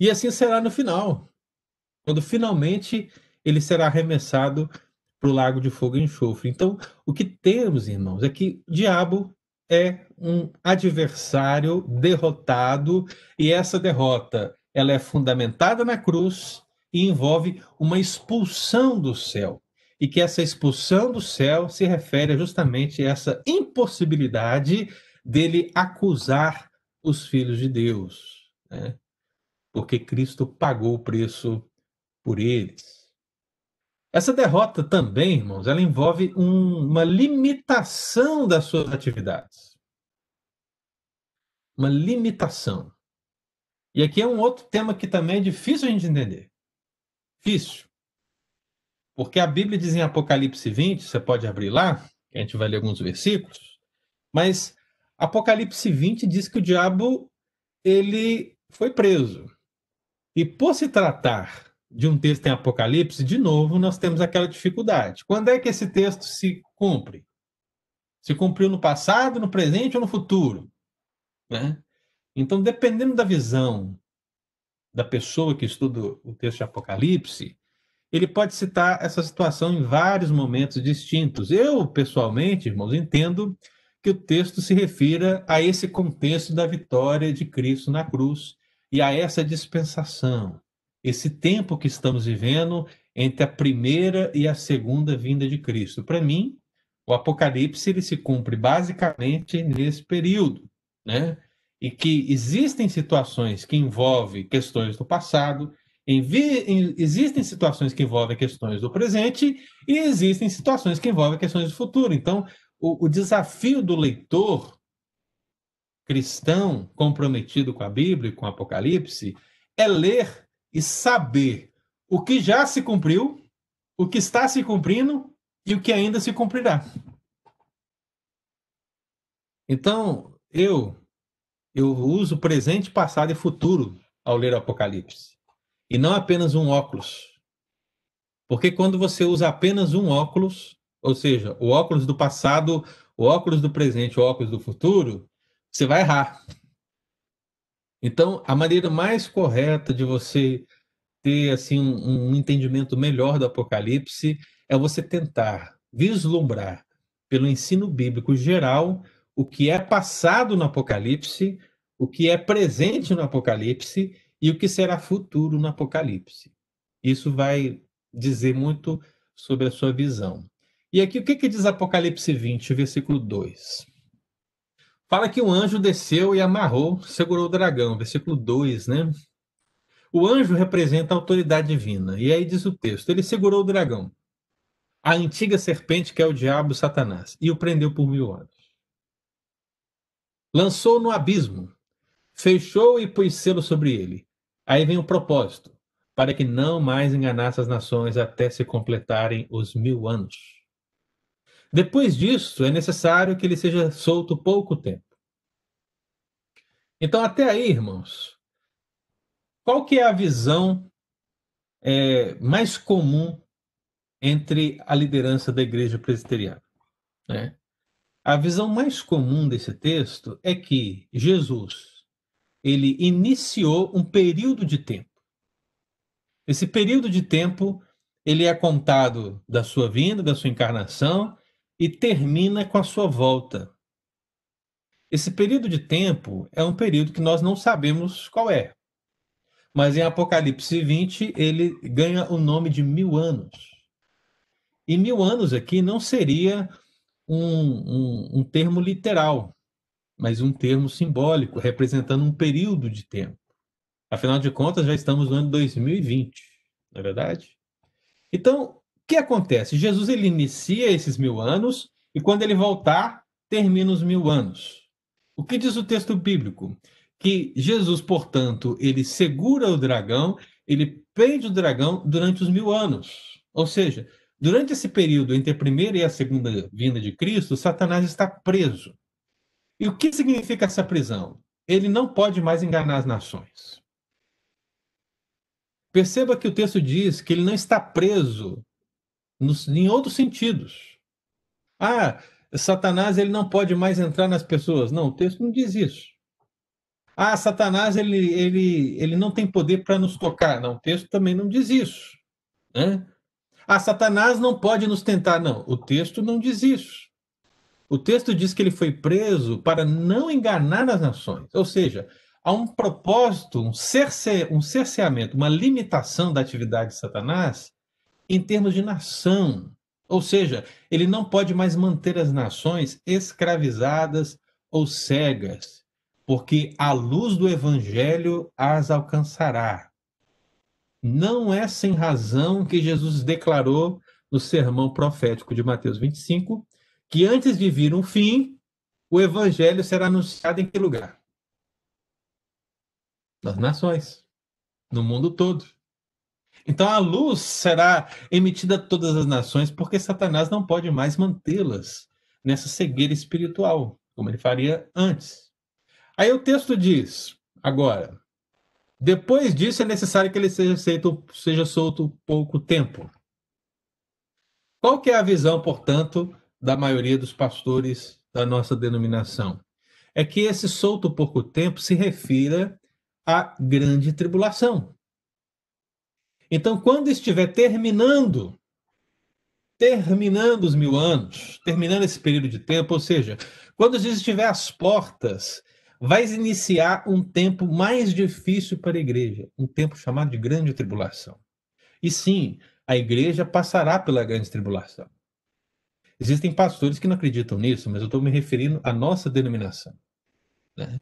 E assim será no final, quando finalmente ele será arremessado para o lago de fogo e enxofre. Então, o que temos, irmãos, é que o diabo é um adversário derrotado, e essa derrota ela é fundamentada na cruz e envolve uma expulsão do céu. E que essa expulsão do céu se refere justamente a essa impossibilidade dele acusar os filhos de Deus, né? Porque Cristo pagou o preço por eles. Essa derrota também, irmãos, ela envolve um, uma limitação das suas atividades. Uma limitação. E aqui é um outro tema que também é difícil a gente entender. Difícil. Porque a Bíblia diz em Apocalipse vinte, você pode abrir lá, que a gente vai ler alguns versículos, mas Apocalipse vinte diz que o diabo, ele foi preso. E por se tratar de um texto em Apocalipse, de novo, nós temos aquela dificuldade. Quando é que esse texto se cumpre? Se cumpriu no passado, no presente ou no futuro, né? Então, dependendo da visão da pessoa que estuda o texto de Apocalipse, ele pode citar essa situação em vários momentos distintos. Eu, pessoalmente, irmãos, entendo que o texto se refira a esse contexto da vitória de Cristo na cruz e a essa dispensação. Esse tempo que estamos vivendo entre a primeira e a segunda vinda de Cristo. Para mim, o Apocalipse ele se cumpre basicamente nesse período, né? E que existem situações que envolvem questões do passado, em vi... em... existem situações que envolvem questões do presente e existem situações que envolvem questões do futuro. Então, o, o desafio do leitor cristão comprometido com a Bíblia e com o Apocalipse é ler e saber o que já se cumpriu, o que está se cumprindo e o que ainda se cumprirá. Então, eu, eu uso presente, passado e futuro ao ler o Apocalipse. E não apenas um óculos. Porque quando você usa apenas um óculos, ou seja, o óculos do passado, o óculos do presente, o óculos do futuro, você vai errar. Então, a maneira mais correta de você ter assim, um, um entendimento melhor do Apocalipse é você tentar vislumbrar, pelo ensino bíblico geral, o que é passado no Apocalipse, o que é presente no Apocalipse e o que será futuro no Apocalipse. Isso vai dizer muito sobre a sua visão. E aqui, o que, que diz Apocalipse vinte, versículo dois? Fala que um anjo desceu e amarrou, segurou o dragão, versículo dois, né? O anjo representa a autoridade divina. E aí diz o texto, ele segurou o dragão, a antiga serpente que é o diabo, Satanás, e o prendeu por mil anos. Lançou no abismo, fechou e pôs selo sobre ele. Aí vem o propósito, para que não mais enganasse as nações até se completarem os mil anos. Depois disso, é necessário que ele seja solto pouco tempo. Então, até aí, irmãos, qual que é a visão é, mais comum entre a liderança da igreja presbiteriana, né? A visão mais comum desse texto é que Jesus, ele iniciou um período de tempo. Esse período de tempo, ele é contado da sua vinda, da sua encarnação, e termina com a sua volta. Esse período de tempo é um período que nós não sabemos qual é. Mas em Apocalipse vinte, ele ganha o nome de mil anos. E mil anos aqui não seria um, um, um termo literal, mas um termo simbólico, representando um período de tempo. Afinal de contas, já estamos no ano dois mil e vinte, não é verdade? Então, o que acontece? Jesus ele inicia esses mil anos e quando ele voltar, termina os mil anos. O que diz o texto bíblico? Que Jesus, portanto, ele segura o dragão, ele prende o dragão durante os mil anos. Ou seja, durante esse período entre a primeira e a segunda vinda de Cristo, Satanás está preso. E o que significa essa prisão? ele não pode mais enganar as nações. Perceba que o texto diz que ele não está preso nos, em outros sentidos. Ah, Satanás ele não pode mais entrar nas pessoas. Não, o texto não diz isso. Ah, Satanás ele, ele, ele não tem poder para nos tocar. Não, o texto também não diz isso. Né? Ah, Satanás não pode nos tentar. Não, o texto não diz isso. O texto diz que ele foi preso para não enganar as nações. Ou seja, há um propósito, um, cerce, um cerceamento, uma limitação da atividade de Satanás em termos de nação. Ou seja, ele não pode mais manter as nações escravizadas ou cegas, porque a luz do evangelho as alcançará. Não é sem razão que Jesus declarou no sermão profético de Mateus vinte e cinco que antes de vir um fim, o evangelho será anunciado em que lugar? Nas nações, no mundo todo. Então a luz será emitida a todas as nações, porque Satanás não pode mais mantê-las nessa cegueira espiritual, como ele faria antes. Aí o texto diz, agora, depois disso é necessário que ele seja, aceito, seja solto pouco tempo. Qual que é a visão, portanto, da maioria dos pastores da nossa denominação? É que esse solto pouco tempo se refira à grande tribulação. Então, quando estiver terminando, terminando os mil anos, terminando esse período de tempo, ou seja, quando Jesus estiver às portas, vai iniciar um tempo mais difícil para a igreja, um tempo chamado de grande tribulação. E sim, a igreja passará pela grande tribulação. Existem pastores que não acreditam nisso, mas eu estou me referindo à nossa denominação, né?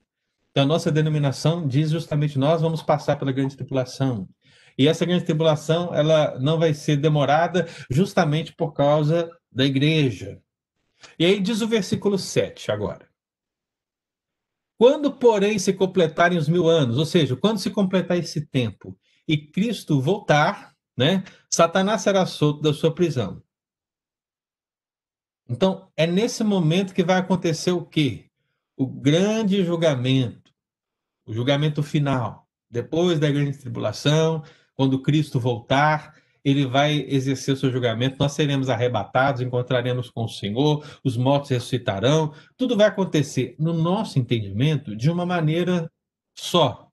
Então, a nossa denominação diz justamente nós vamos passar pela grande tribulação. E essa grande tribulação, ela não vai ser demorada justamente por causa da igreja. E aí diz o versículo sete agora. Quando, porém, se completarem os mil anos, ou seja, quando se completar esse tempo e Cristo voltar, né, Satanás será solto da sua prisão. Então, é nesse momento que vai acontecer o quê? O grande julgamento, o julgamento final. Depois da grande tribulação, quando Cristo voltar, ele vai exercer o seu julgamento, nós seremos arrebatados, encontraremos com o Senhor, os mortos ressuscitarão, tudo vai acontecer, no nosso entendimento, de uma maneira só.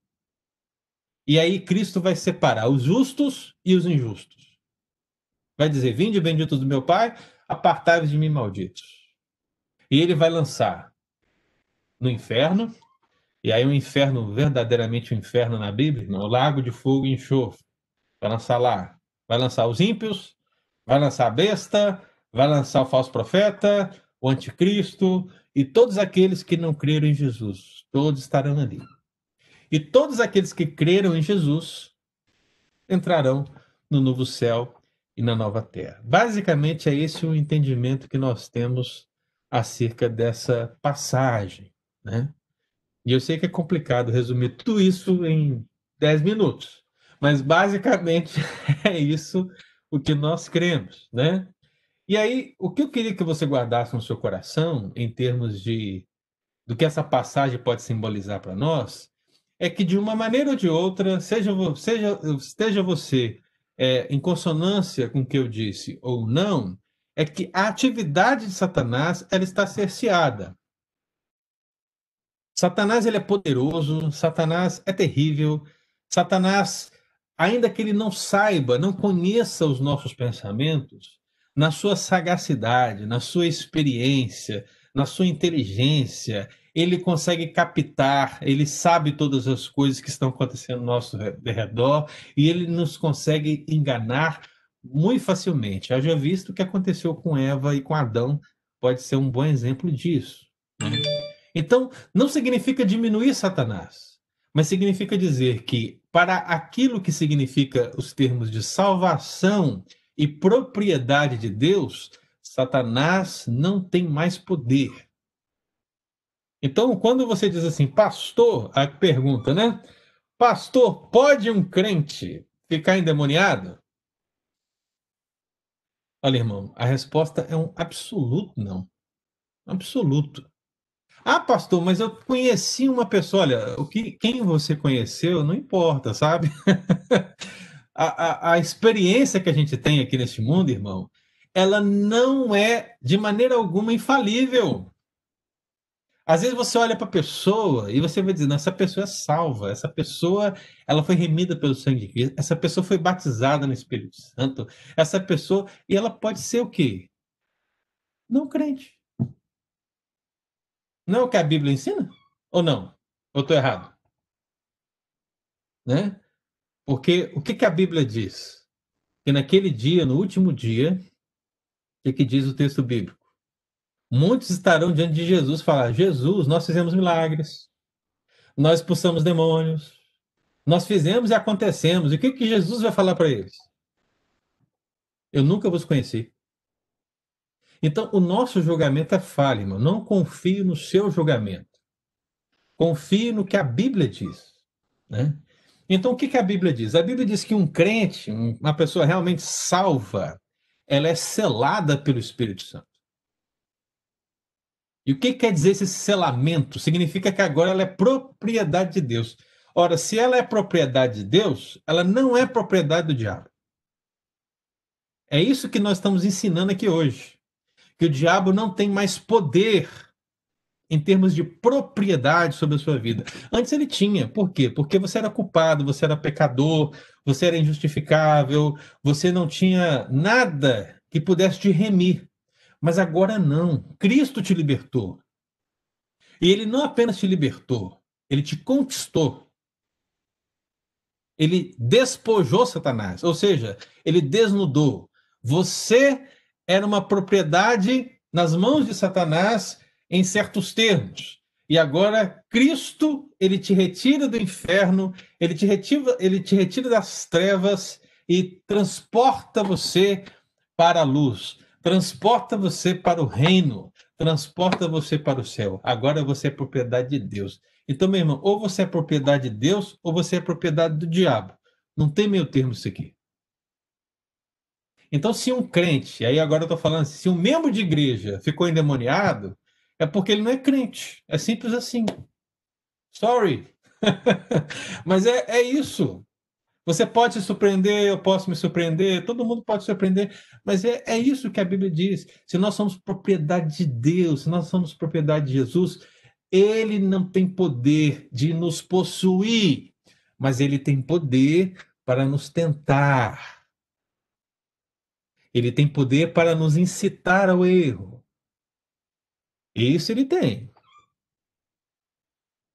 E aí Cristo vai separar os justos e os injustos. Vai dizer, vinde benditos do meu Pai, apartai-vos de mim malditos. E ele vai lançar no inferno, e aí um inferno, verdadeiramente um inferno na Bíblia, o lago de fogo e enxofre, vai lançar lá. Vai lançar os ímpios, vai lançar a besta, vai lançar o falso profeta, o anticristo, e todos aqueles que não creram em Jesus, todos estarão ali. E todos aqueles que creram em Jesus entrarão no novo céu e na nova terra. Basicamente é esse o entendimento que nós temos acerca dessa passagem, né? E eu sei que é complicado resumir tudo isso em dez minutos, mas basicamente é isso o que nós cremos, né? E aí, o que eu queria que você guardasse no seu coração, em termos de do que essa passagem pode simbolizar para nós, é que de uma maneira ou de outra, seja, seja, esteja você é, em consonância com o que eu disse ou não, é que a atividade de Satanás ela está cerceada. Satanás ele é poderoso, Satanás é terrível, Satanás, ainda que ele não saiba, não conheça os nossos pensamentos, na sua sagacidade, na sua experiência, na sua inteligência, ele consegue captar, ele sabe todas as coisas que estão acontecendo ao nosso redor e ele nos consegue enganar muito facilmente. Haja visto o que aconteceu com Eva e com Adão, pode ser um bom exemplo disso, né? Então, não significa diminuir Satanás, mas significa dizer que para aquilo que significa os termos de salvação e propriedade de Deus, Satanás não tem mais poder. Então, quando você diz assim, pastor, a pergunta, né? Pastor, pode um crente ficar endemoniado? Olha, irmão, a resposta é um absoluto não. Absoluto. Ah, pastor, mas eu conheci uma pessoa. Olha, o que, quem você conheceu não importa, sabe? a, a, a experiência que a gente tem aqui neste mundo, irmão, ela não é, de maneira alguma, infalível. Às vezes você olha para a pessoa e você vai dizer, não, essa pessoa é salva, essa pessoa ela foi remida pelo sangue de Cristo, essa pessoa foi batizada no Espírito Santo, essa pessoa, e ela pode ser o quê? Não crente. Não é o que a Bíblia ensina? Ou não? Ou estou errado? Né? Porque o que, que a Bíblia diz? Que naquele dia, no último dia, o que, que diz o texto bíblico? Muitos estarão diante de Jesus e falar, Jesus, nós fizemos milagres, nós expulsamos demônios, nós fizemos e acontecemos. E o que, que Jesus vai falar para eles? Eu nunca vos conheci. Então, o nosso julgamento é falho, irmão. Não confie no seu julgamento. Confie no que a Bíblia diz. Né? Então, o que, que a Bíblia diz? A Bíblia diz que um crente, uma pessoa realmente salva, ela é selada pelo Espírito Santo. E o que quer dizer esse selamento? Significa que agora ela é propriedade de Deus. Ora, se ela é propriedade de Deus, ela não é propriedade do diabo. É isso que nós estamos ensinando aqui hoje. Que o diabo não tem mais poder em termos de propriedade sobre a sua vida. Antes ele tinha. Por quê? Porque você era culpado, você era pecador, você era injustificável, você não tinha nada que pudesse te remir. Mas agora não. Cristo te libertou. E ele não apenas te libertou, ele te conquistou. Ele despojou Satanás, ou seja, ele desnudou. Você era uma propriedade nas mãos de Satanás em certos termos. E agora Cristo, ele te retira do inferno, ele te retira, ele te retira das trevas e transporta você para a luz. Transporta você para o reino, transporta você para o céu. Agora você é propriedade de Deus. Então, meu irmão, ou você é propriedade de Deus, ou você é propriedade do diabo. Não tem meio termo isso aqui. Então, se um crente, aí agora eu estou falando, se um membro de igreja ficou endemoniado, é porque ele não é crente. É simples assim. Sorry. Mas é, é isso. Você pode se surpreender, eu posso me surpreender, todo mundo pode se surpreender, mas é, é isso que a Bíblia diz. Se nós somos propriedade de Deus, se nós somos propriedade de Jesus, ele não tem poder de nos possuir, mas ele tem poder para nos tentar. Ele tem poder para nos incitar ao erro. Isso ele tem.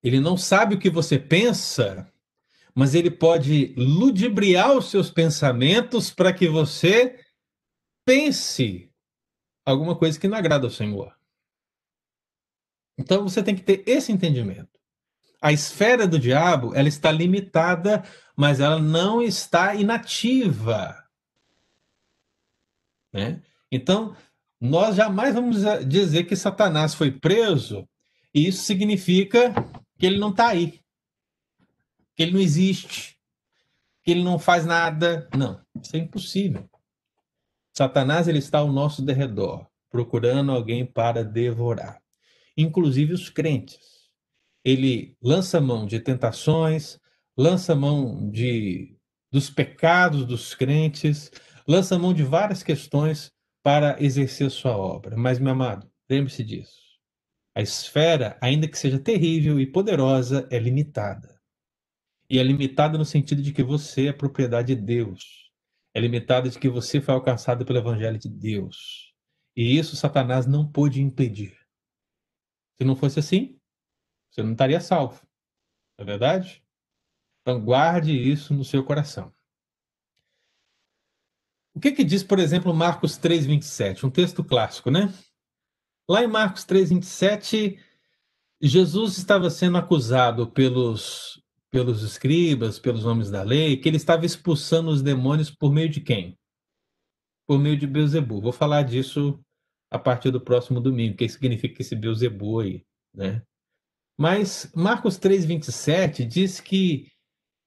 Ele não sabe o que você pensa, mas ele pode ludibriar os seus pensamentos para que você pense alguma coisa que não agrada ao Senhor. Então você tem que ter esse entendimento. A esfera do diabo, ela está limitada, mas ela não está inativa. Né? Então, nós jamais vamos dizer que Satanás foi preso, e isso significa que ele não está aí. Que ele não existe, que ele não faz nada. Não, isso é impossível. Satanás, ele está ao nosso derredor, procurando alguém para devorar. Inclusive os crentes. Ele lança mão de tentações, lança mão de, dos pecados dos crentes, lança mão de várias questões para exercer sua obra. Mas, meu amado, lembre-se disso. A esfera, ainda que seja terrível e poderosa, é limitada. E é limitada no sentido de que você é propriedade de Deus. É limitada de que você foi alcançado pelo Evangelho de Deus. E isso Satanás não pôde impedir. Se não fosse assim, você não estaria salvo. Não é verdade? Então guarde isso no seu coração. O que que diz, por exemplo, Marcos três, vinte e sete? Um texto clássico, né? Lá em Marcos três, vinte e sete, Jesus estava sendo acusado pelos... pelos escribas, pelos homens da lei, que ele estava expulsando os demônios por meio de quem? Por meio de Beelzebu. Vou falar disso a partir do próximo domingo, o que significa esse Beelzebu aí, né? Mas Marcos três, vinte e sete diz que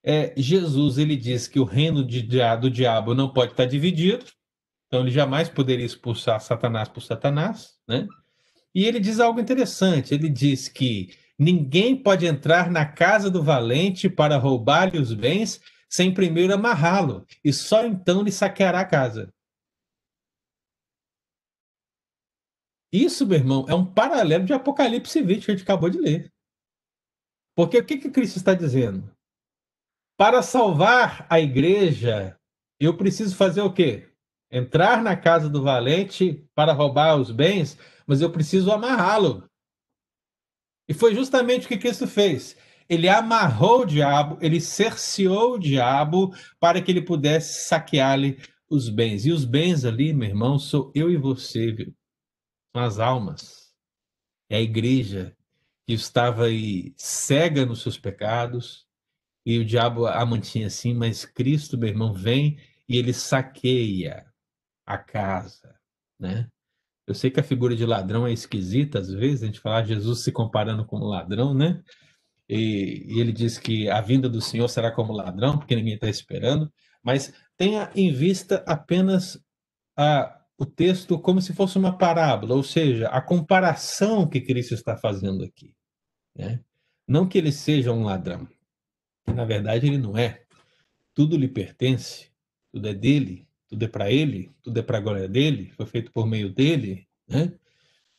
é, Jesus, ele diz que o reino de, do diabo não pode estar dividido, então ele jamais poderia expulsar Satanás por Satanás, né? E ele diz algo interessante, ele diz que ninguém pode entrar na casa do valente para roubar-lhe os bens sem primeiro amarrá-lo, e só então lhe saqueará a casa. Isso, meu irmão, é um paralelo de Apocalipse vinte que a gente acabou de ler. Porque o que, que Cristo está dizendo? Para salvar a igreja, eu preciso fazer o quê? Entrar na casa do valente para roubar os bens, mas eu preciso amarrá-lo. E foi justamente o que Cristo fez. Ele amarrou o diabo, ele cerceou o diabo para que ele pudesse saquear-lhe os bens. E os bens ali, meu irmão, sou eu e você, viu? São as almas. É a igreja que estava aí cega nos seus pecados, e o diabo a mantinha assim, mas Cristo, meu irmão, vem e ele saqueia a casa, né? Eu sei que a figura de ladrão é esquisita, às vezes, a gente fala Jesus se comparando com o ladrão, né? E, e ele diz que a vinda do Senhor será como ladrão, porque ninguém está esperando, mas tenha em vista apenas a, o texto como se fosse uma parábola, ou seja, a comparação que Cristo está fazendo aqui, né? Não que ele seja um ladrão, na verdade ele não é. Tudo lhe pertence, tudo é dele, tudo é para ele, tudo é para a glória dele, foi feito por meio dele, né?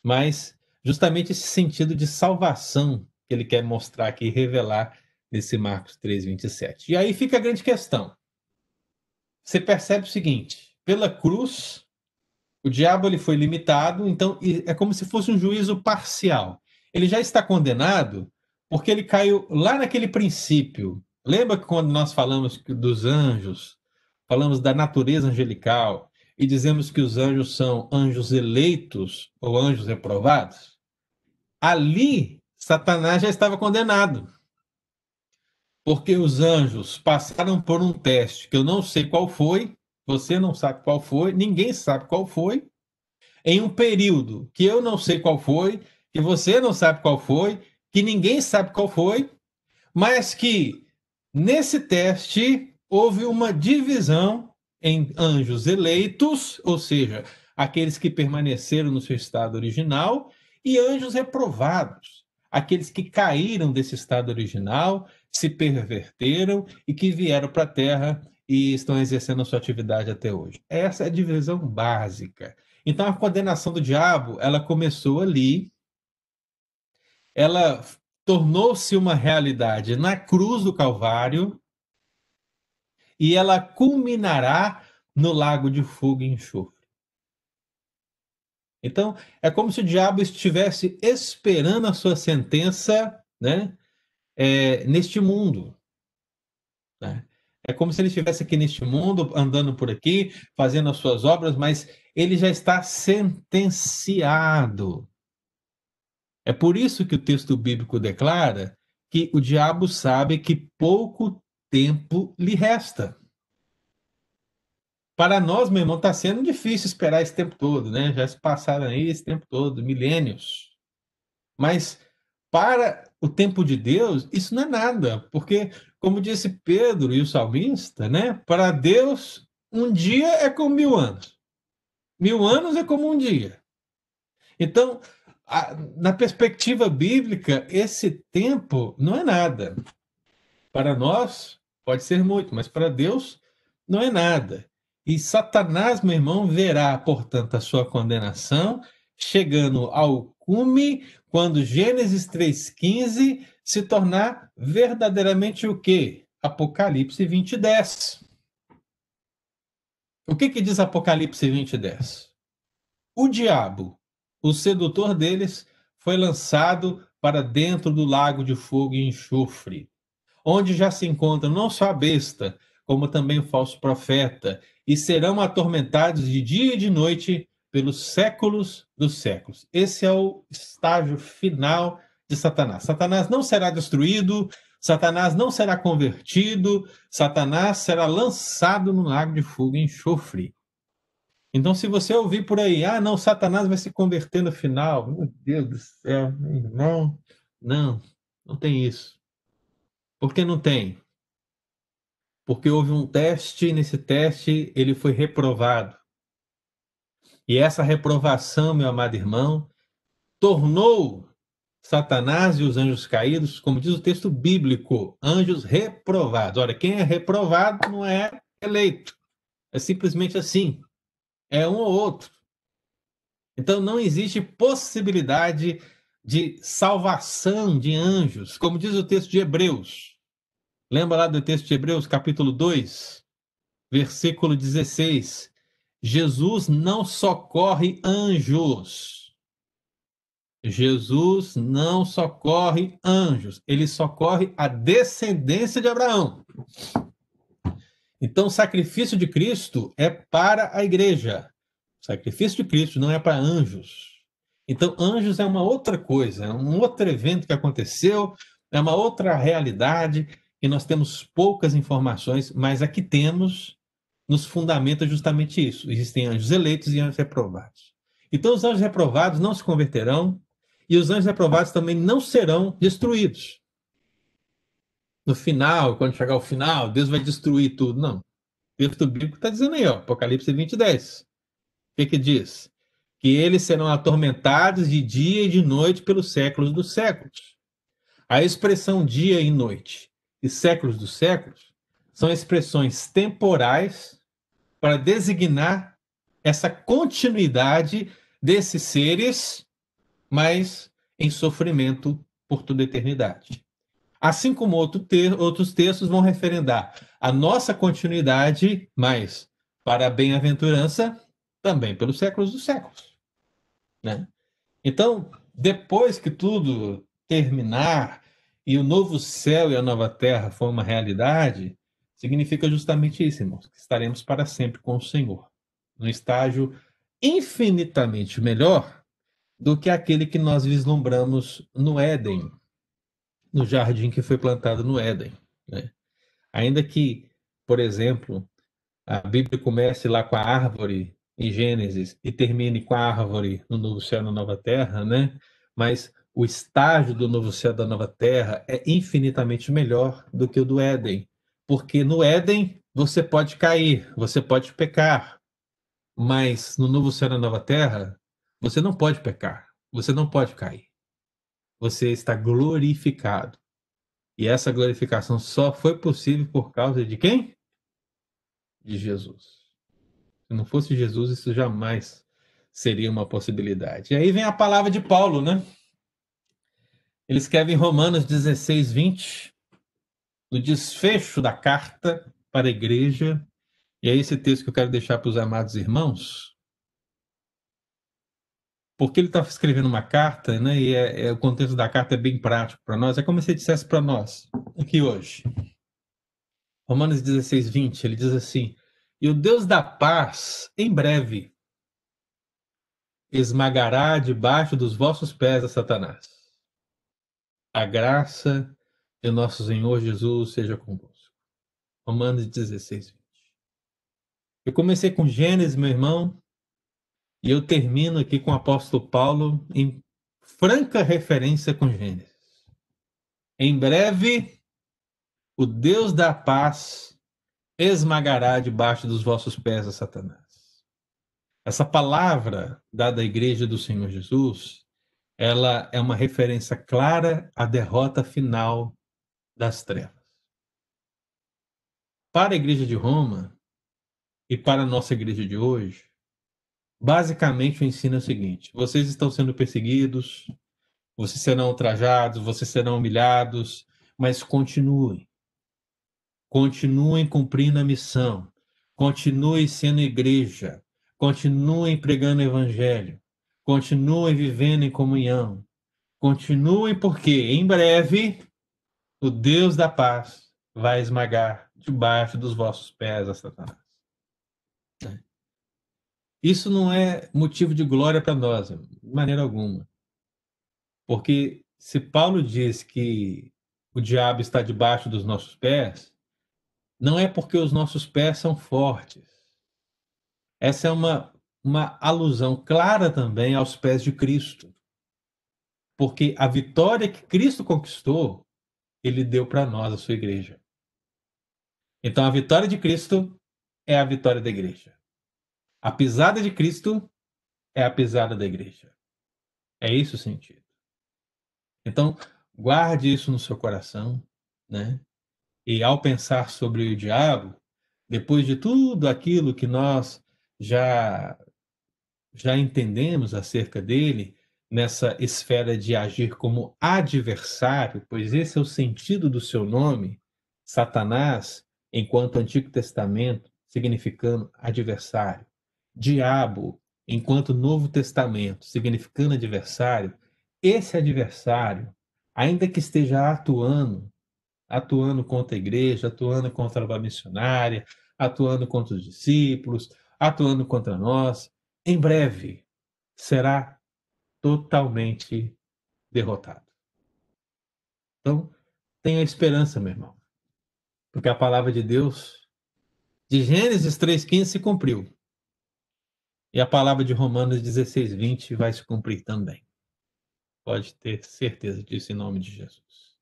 Mas justamente esse sentido de salvação que ele quer mostrar aqui e revelar nesse Marcos três, vinte e sete. E aí fica a grande questão. Você percebe o seguinte, pela cruz, o diabo ele foi limitado, então é como se fosse um juízo parcial. Ele já está condenado porque ele caiu lá naquele princípio. Lembra que quando nós falamos dos anjos, falamos da natureza angelical e dizemos que os anjos são anjos eleitos ou anjos reprovados? Ali, Satanás já estava condenado. Porque os anjos passaram por um teste que eu não sei qual foi, você não sabe qual foi, ninguém sabe qual foi, em um período que eu não sei qual foi, que você não sabe qual foi, que ninguém sabe qual foi, mas que nesse teste houve uma divisão em anjos eleitos, ou seja, aqueles que permaneceram no seu estado original, e anjos reprovados, aqueles que caíram desse estado original, se perverteram e que vieram para a Terra e estão exercendo a sua atividade até hoje. Essa é a divisão básica. Então, a condenação do diabo, ela começou ali, ela tornou-se uma realidade na cruz do Calvário, e ela culminará no lago de fogo e enxofre. Então, é como se o diabo estivesse esperando a sua sentença, né, é, neste mundo. Né? É como se ele estivesse aqui neste mundo, andando por aqui, fazendo as suas obras, mas ele já está sentenciado. É por isso que o texto bíblico declara que o diabo sabe que pouco tempo tempo lhe resta. Para nós, meu irmão, está sendo difícil esperar esse tempo todo, né? Já se passaram aí esse tempo todo, milênios. Mas para o tempo de Deus, isso não é nada, porque, como disse Pedro e o salmista, né? Para Deus, um dia é como mil anos. Mil anos é como um dia. Então, a, na perspectiva bíblica, esse tempo não é nada. Para nós, pode ser muito, mas para Deus não é nada. E Satanás, meu irmão, verá, portanto, a sua condenação chegando ao cume quando Gênesis três, quinze se tornar verdadeiramente o quê? Apocalipse vinte, dez. O que que diz Apocalipse vinte, dez? O diabo, o sedutor deles, foi lançado para dentro do lago de fogo e enxofre, onde já se encontra não só a besta, como também o falso profeta, e serão atormentados de dia e de noite pelos séculos dos séculos. Esse é o estágio final de Satanás. Satanás não será destruído, Satanás não será convertido, Satanás será lançado no lago de fogo e enxofre. Então, se você ouvir por aí, ah, não, Satanás vai se converter no final, meu Deus do céu, não, não, não tem isso. Por que não tem? Porque houve um teste, e nesse teste ele foi reprovado. E essa reprovação, meu amado irmão, tornou Satanás e os anjos caídos, como diz o texto bíblico, anjos reprovados. Olha, quem é reprovado não é eleito. É simplesmente assim. É um ou outro. Então, não existe possibilidade de salvação de anjos, como diz o texto de Hebreus. Lembra lá do texto de Hebreus, capítulo dois, versículo dezesseis. Jesus não socorre anjos. Jesus não socorre anjos. Ele socorre a descendência de Abraão. Então, o sacrifício de Cristo é para a igreja. O sacrifício de Cristo não é para anjos. Então, anjos é uma outra coisa, é um outro evento que aconteceu, é uma outra realidade, e nós temos poucas informações, mas a que temos nos fundamenta justamente isso. Existem anjos eleitos e anjos reprovados. Então, os anjos reprovados não se converterão, e os anjos reprovados também não serão destruídos. No final, quando chegar o final, Deus vai destruir tudo. Não. O texto bíblico está dizendo aí, ó, Apocalipse vinte, dez. O que que diz? Que eles serão atormentados de dia e de noite pelos séculos dos séculos. A expressão dia e noite e séculos dos séculos são expressões temporais para designar essa continuidade desses seres, mas em sofrimento por toda a eternidade. Assim como outro te- outros textos vão referendar a nossa continuidade, mas para a bem-aventurança também pelos séculos dos séculos. Né? Então, depois que tudo terminar e o novo céu e a nova terra for uma realidade, significa justamente isso, irmãos, que estaremos para sempre com o Senhor, num estágio infinitamente melhor do que aquele que nós vislumbramos no Éden, no jardim que foi plantado no Éden. Né? Ainda que, por exemplo, a Bíblia comece lá com a árvore em Gênesis e termine com a árvore no novo céu e na nova terra, né? Mas o estágio do novo céu e da nova terra é infinitamente melhor do que o do Éden, porque no Éden você pode cair, você pode pecar, mas no novo céu e na nova terra você não pode pecar, você não pode cair, você está glorificado, e essa glorificação só foi possível por causa de quem? De Jesus. Se não fosse Jesus, isso jamais seria uma possibilidade. E aí vem a palavra de Paulo, né? Ele escreve em Romanos dezesseis, vinte, no desfecho da carta para a igreja. E é esse texto que eu quero deixar para os amados irmãos. Porque ele está escrevendo uma carta, né? E é, é, o contexto da carta é bem prático para nós. É como se ele dissesse para nós, aqui hoje. Romanos dezesseis, vinte, ele diz assim: e o Deus da paz, em breve, esmagará debaixo dos vossos pés a Satanás. A graça de nosso Senhor Jesus seja convosco. Romanos dezesseis, vinte. Eu comecei com Gênesis, meu irmão, e eu termino aqui com o apóstolo Paulo em franca referência com Gênesis. Em breve, o Deus da paz esmagará debaixo dos vossos pés a Satanás. Essa palavra dada à igreja do Senhor Jesus, ela é uma referência clara à derrota final das trevas. Para a igreja de Roma e para a nossa igreja de hoje, basicamente o ensino é o seguinte: vocês estão sendo perseguidos, vocês serão ultrajados, vocês serão humilhados, mas continuem. Continuem cumprindo a missão, continuem sendo igreja, continuem pregando o evangelho, continuem vivendo em comunhão, continuem porque, em breve, o Deus da paz vai esmagar debaixo dos vossos pés a Satanás. Isso não é motivo de glória para nós, de maneira alguma. Porque se Paulo diz que o diabo está debaixo dos nossos pés, não é porque os nossos pés são fortes. Essa é uma, uma alusão clara também aos pés de Cristo. Porque a vitória que Cristo conquistou, ele deu para nós, a sua igreja. Então a vitória de Cristo é a vitória da igreja. A pisada de Cristo é a pisada da igreja. É esse o sentido. Então, guarde isso no seu coração, né? E ao pensar sobre o diabo, depois de tudo aquilo que nós já, já entendemos acerca dele, nessa esfera de agir como adversário, pois esse é o sentido do seu nome, Satanás, enquanto Antigo Testamento, significando adversário. Diabo, enquanto Novo Testamento, significando adversário. Esse adversário, ainda que esteja atuando, atuando contra a igreja, atuando contra a obra missionária, atuando contra os discípulos, atuando contra nós, em breve será totalmente derrotado. Então, tenha esperança, meu irmão, porque a palavra de Deus, de Gênesis três, quinze, se cumpriu. E a palavra de Romanos dezesseis, vinte vai se cumprir também. Pode ter certeza disso em nome de Jesus.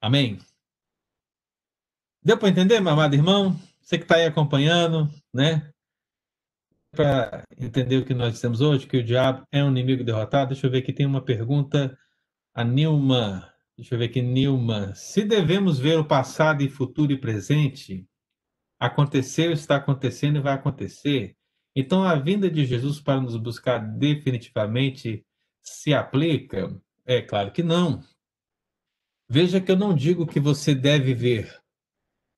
Amém? Deu para entender, meu amado irmão? Você que está aí acompanhando, né? Para entender o que nós dissemos hoje, que o diabo é um inimigo derrotado. Deixa eu ver aqui, tem uma pergunta. A Nilma, deixa eu ver aqui, Nilma. Se devemos ver o passado e futuro e presente, aconteceu, está acontecendo e vai acontecer. Então, a vinda de Jesus para nos buscar definitivamente se aplica? É claro que não. Veja que eu não digo que você deve ver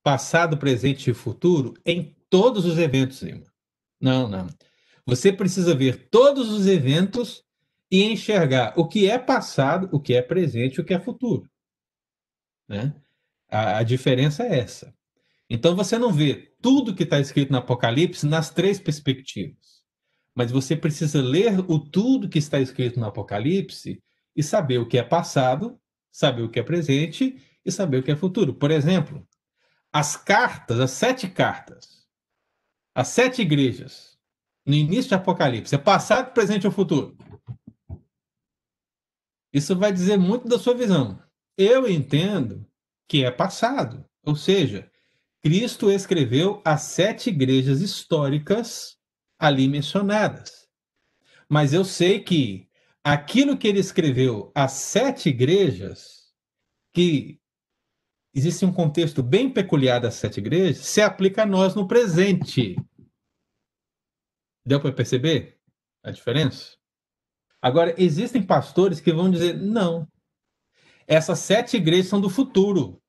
passado, presente e futuro em todos os eventos, irmão. Não, não. Você precisa ver todos os eventos e enxergar o que é passado, o que é presente e o que é futuro. Né? A, a diferença é essa. Então, você não vê tudo que está escrito no Apocalipse nas três perspectivas. Mas você precisa ler o tudo que está escrito no Apocalipse e saber o que é passado, saber o que é presente e saber o que é futuro. Por exemplo, as cartas, as sete cartas, as sete igrejas, no início de Apocalipse, é passado, presente ou futuro? Isso vai dizer muito da sua visão. Eu entendo que é passado, ou seja, Cristo escreveu as sete igrejas históricas ali mencionadas. Mas eu sei que aquilo que ele escreveu, as sete igrejas, que existe um contexto bem peculiar das sete igrejas, se aplica a nós no presente. Deu para perceber a diferença? Agora, existem pastores que vão dizer, não, essas sete igrejas são do futuro.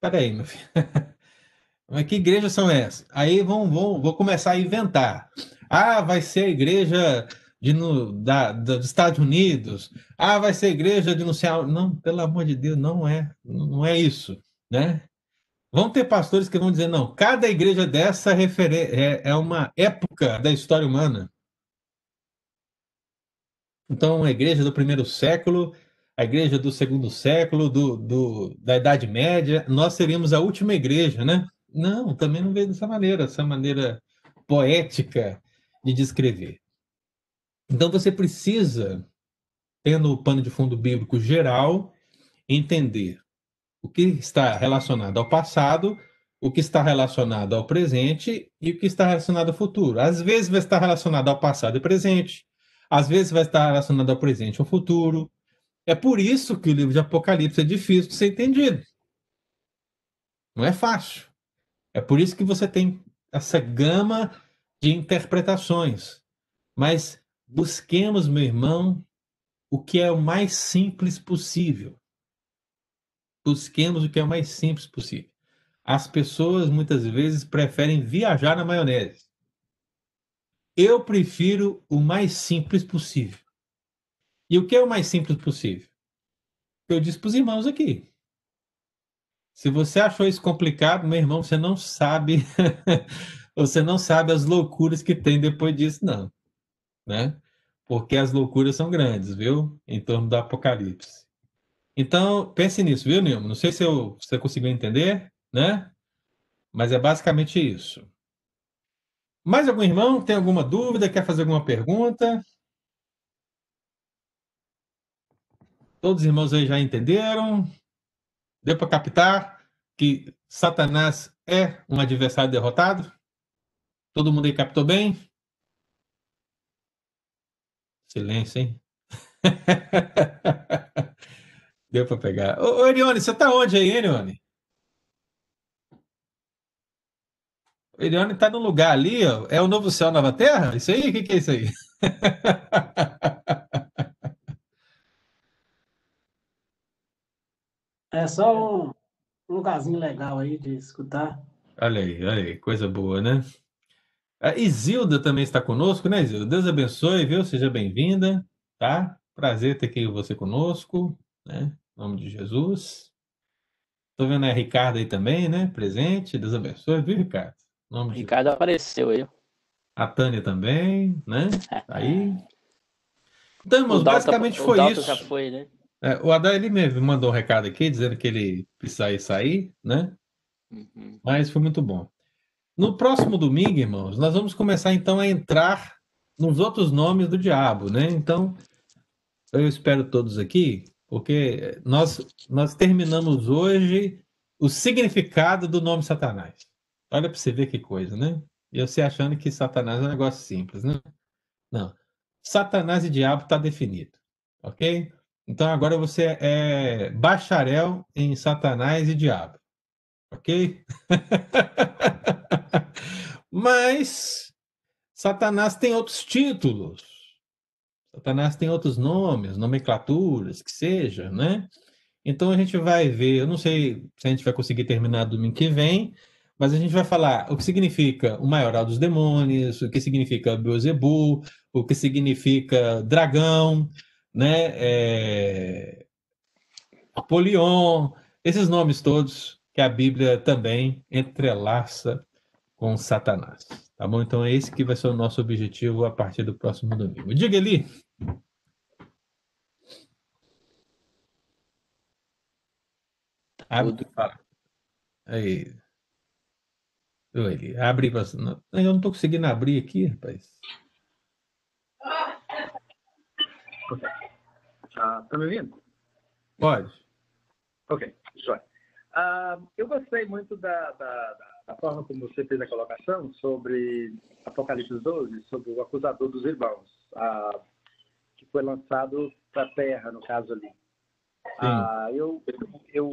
Peraí, meu filho. Mas que igrejas são essas? Aí vão, vão, vou começar a inventar. Ah, vai ser a igreja de no, da, da, dos Estados Unidos. Ah, vai ser a igreja de não sei... Não, pelo amor de Deus, não é. Não é isso, né? Vão ter pastores que vão dizer, não, cada igreja dessa refer... é, é uma época da história humana. Então, a igreja do primeiro século... a igreja do segundo século, do, do, da Idade Média, nós seríamos a última igreja, né? Não, também não veio dessa maneira, essa maneira poética de descrever. Então você precisa, tendo o pano de fundo bíblico geral, entender o que está relacionado ao passado, o que está relacionado ao presente e o que está relacionado ao futuro. Às vezes vai estar relacionado ao passado e presente, às vezes vai estar relacionado ao presente e ao futuro. É por isso que o livro de Apocalipse é difícil de ser entendido. Não é fácil. É por isso que você tem essa gama de interpretações. Mas busquemos, meu irmão, o que é o mais simples possível. Busquemos o que é o mais simples possível. As pessoas, muitas vezes, preferem viajar na maionese. Eu prefiro o mais simples possível. E o que é o mais simples possível? Eu disse para os irmãos aqui. Se você achou isso complicado, meu irmão, você não sabe, você não sabe as loucuras que tem depois disso, não. Né? Porque as loucuras são grandes, viu? Em torno do Apocalipse. Então, pense nisso, viu, Nilma? Não sei se, eu, se você conseguiu entender, né? Mas é basicamente isso. Mais algum irmão? Tem alguma dúvida? Quer fazer alguma pergunta? Todos os irmãos aí já entenderam? Deu para captar que Satanás é um adversário derrotado? Todo mundo aí captou bem? Silêncio, hein? Deu para pegar. Ô, ô Erione, você está onde aí, Erione? Erione está num lugar ali, ó. É o novo céu, nova terra? Isso aí? O que, que é isso aí? É só um, um lugarzinho legal aí de escutar. Olha aí, olha aí, coisa boa, né? A Isilda também está conosco, né, Isilda? Deus abençoe, viu? Seja bem-vinda, tá? Prazer ter aqui você conosco, né? Em nome de Jesus. Estou vendo a Ricardo aí também, né? Presente, Deus abençoe, viu, Ricardo? Em nome de Ricardo Jesus. Apareceu aí. A Tânia também, né? Aí. Então, irmãos, o basicamente Dalton, foi o Dalton isso. Já foi, né? É, o Adão, ele me mandou um recado aqui, dizendo que ele precisava sair, né? Uhum. Mas foi muito bom. No próximo domingo, irmãos, nós vamos começar, então, a entrar nos outros nomes do diabo, né? Então, eu espero todos aqui, porque nós, nós terminamos hoje o significado do nome Satanás. Olha para você ver que coisa, né? E você achando que Satanás é um negócio simples, né? Não. Satanás e diabo está definido, ok? Então, agora você é bacharel em Satanás e diabo. Ok? Mas Satanás tem outros títulos. Satanás tem outros nomes, nomenclaturas, que seja, né? Então, a gente vai ver... Eu não sei se a gente vai conseguir terminar domingo que vem, mas a gente vai falar o que significa o maioral dos demônios, o que significa Beelzebu, o que significa dragão... né, é... Apolion, esses nomes todos que a Bíblia também entrelaça com Satanás, tá bom? Então é esse que vai ser o nosso objetivo a partir do próximo domingo. Diga, Eli. Abre, fala. Aí. Eu, Eli, abre, eu não tô conseguindo abrir aqui, rapaz. Está uh, me ouvindo? Pode. Ok, sure. uh, Eu gostei muito da, da, da forma como você fez a colocação sobre Apocalipse doze, sobre o acusador dos irmãos, uh, que foi lançado para a terra, no caso ali. Uh, eu, eu,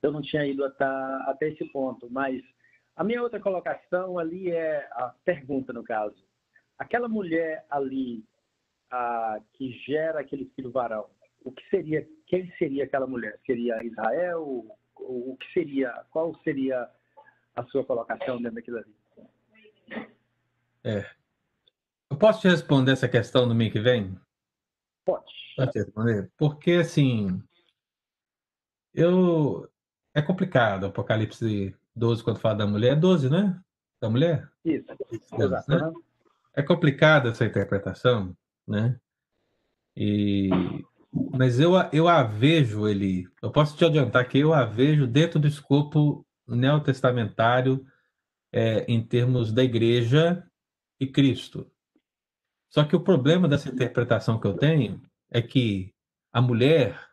eu não tinha ido até, até esse ponto, mas a minha outra colocação ali é a pergunta, no caso. Aquela mulher ali... A, que gera aquele filho varão. O que seria, quem seria aquela mulher? Seria Israel? Ou, ou, o que seria? Qual seria a sua colocação dentro daquilo ali? É. Eu posso te responder essa questão no mês que vem? Pode. Pode te responder? Porque, assim, eu... É complicado, Apocalipse doze, quando fala da mulher. É doze, né? Da mulher? Isso. doze, exato, né? Né? É complicada essa interpretação, né? E... mas eu, eu a vejo, ele, eu posso te adiantar que eu a vejo dentro do escopo neotestamentário, é, em termos da igreja e Cristo. Só que o problema dessa interpretação que eu tenho é que a mulher,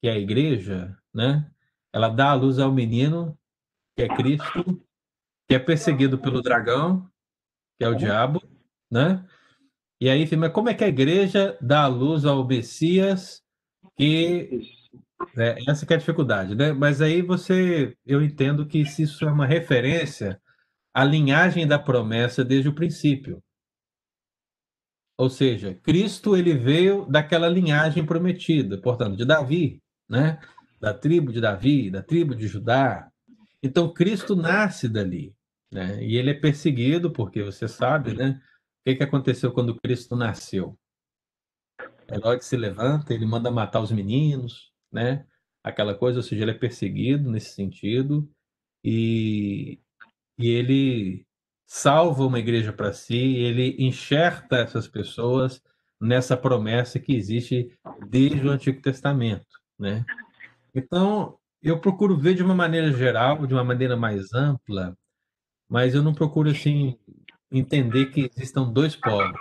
que é a igreja, né, ela dá à luz ao menino, que é Cristo, que é perseguido pelo dragão, que é o diabo, né? E aí, mas como é que a igreja dá a luz ao Messias? E, né, essa que é a dificuldade, né? Mas aí você, eu entendo que isso é uma referência à linhagem da promessa desde o princípio. Ou seja, Cristo, ele veio daquela linhagem prometida, portanto, de Davi, né? Da tribo de Davi, da tribo de Judá. Então, Cristo nasce dali, né? E ele é perseguido, porque você sabe, né? O que, que aconteceu quando Cristo nasceu? Herodes se levanta, ele manda matar os meninos, né? Aquela coisa, ou seja, ele é perseguido nesse sentido, e, e ele salva uma igreja para si, ele enxerta essas pessoas nessa promessa que existe desde o Antigo Testamento, né? Então, eu procuro ver de uma maneira geral, de uma maneira mais ampla, mas eu não procuro, assim... entender que existam dois povos,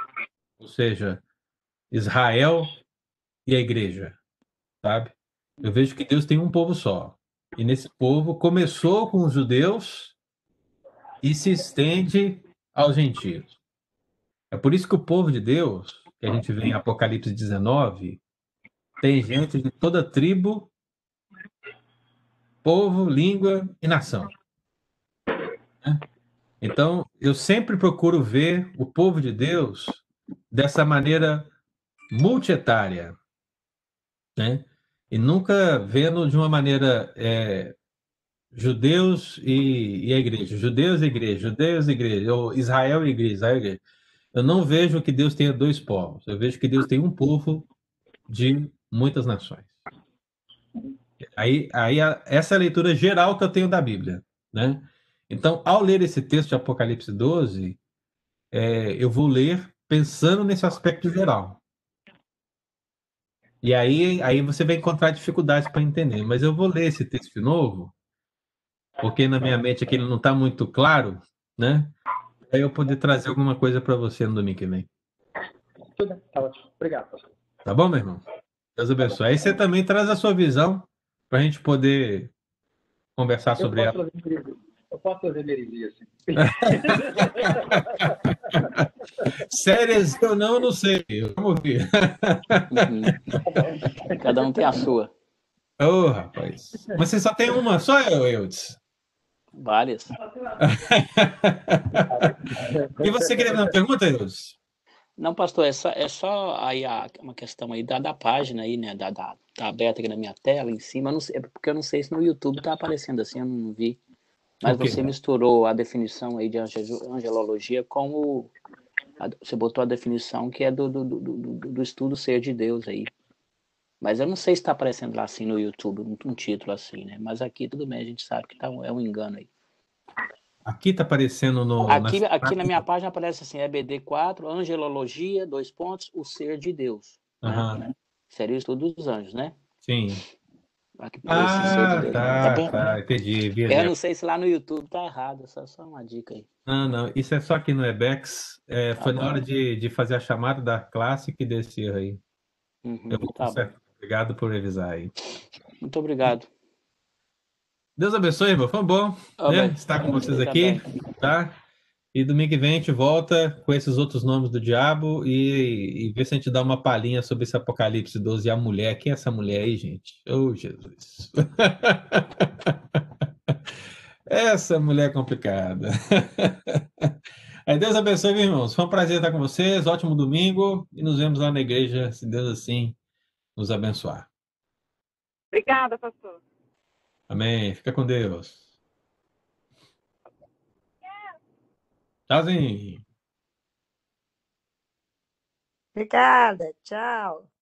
ou seja, Israel e a igreja, sabe? Eu vejo que Deus tem um povo só, e nesse povo começou com os judeus e se estende aos gentios. É por isso que o povo de Deus, que a gente vê em Apocalipse dezenove, tem gente de toda tribo, povo, língua e nação. Então, eu sempre procuro ver o povo de Deus dessa maneira multietária, né? E nunca vendo de uma maneira é, judeus e, e a igreja, judeus e igreja, judeus e igreja, ou Israel e igreja, Israel e igreja. Eu não vejo que Deus tenha dois povos, eu vejo que Deus tem um povo de muitas nações. Aí, aí a, essa é a leitura geral que eu tenho da Bíblia, né? Então, ao ler esse texto de Apocalipse doze, é, eu vou ler pensando nesse aspecto geral. E aí, aí você vai encontrar dificuldades para entender. Mas eu vou ler esse texto de novo, porque na minha mente aqui ele não está muito claro, né? Aí eu poder trazer alguma coisa para você no domingo que vem. Tudo bem, tá ótimo. Obrigado, pastor. Tá bom, meu irmão? Deus abençoe. Aí você também traz a sua visão para a gente poder conversar sobre ela. Eu posso fazer heresia, assim. Sérias ou não, eu não sei. Vamos ver. Cada um tem a sua. Ô, oh, rapaz. Mas você só tem uma? Só eu, Eudes? Várias. E você queria fazer uma pergunta, Eudes? Não, pastor, é só, é só aí a, uma questão aí da, da página aí, né? Da, da, tá aberta aqui na minha tela, em cima. Eu não sei, é porque eu não sei se no YouTube tá aparecendo assim, eu não vi. Mas okay. Você misturou a definição aí de angelologia com o... Você botou a definição que é do, do, do, do estudo ser de Deus aí. Mas eu não sei se está aparecendo lá assim no YouTube, um, um título assim, né? Mas aqui tudo bem, a gente sabe que tá, é um engano aí. Aqui está aparecendo no... Aqui, nas... aqui na minha página aparece assim, E B D quatro, angelologia, dois pontos, o ser de Deus. Uhum. Né? Seria o estudo dos anjos, né? Sim. Aqui ah, de tá, tá, tá, entendi. Eu não sei se lá no YouTube tá errado, só, só uma dica aí. Não, não, isso é só aqui no Ebex. É, tá foi bom. Na hora de, de fazer a chamada da classe que descia aí. Uhum, eu vou tá obrigado por revisar aí. Muito obrigado. Deus abençoe, irmão. Foi bom oh, né? estar com vocês aqui, tá? E domingo que vem a gente volta com esses outros nomes do diabo e, e ver se a gente dá uma palhinha sobre esse Apocalipse doze e a mulher. Quem é essa mulher aí, gente? Oh, Jesus! Essa mulher é complicada. Aí Deus abençoe, meus irmãos. Foi um prazer estar com vocês. Ótimo domingo e nos vemos lá na igreja, se Deus assim nos abençoar. Obrigada, pastor. Amém. Fica com Deus. Tchauzinho. Obrigada, tchau.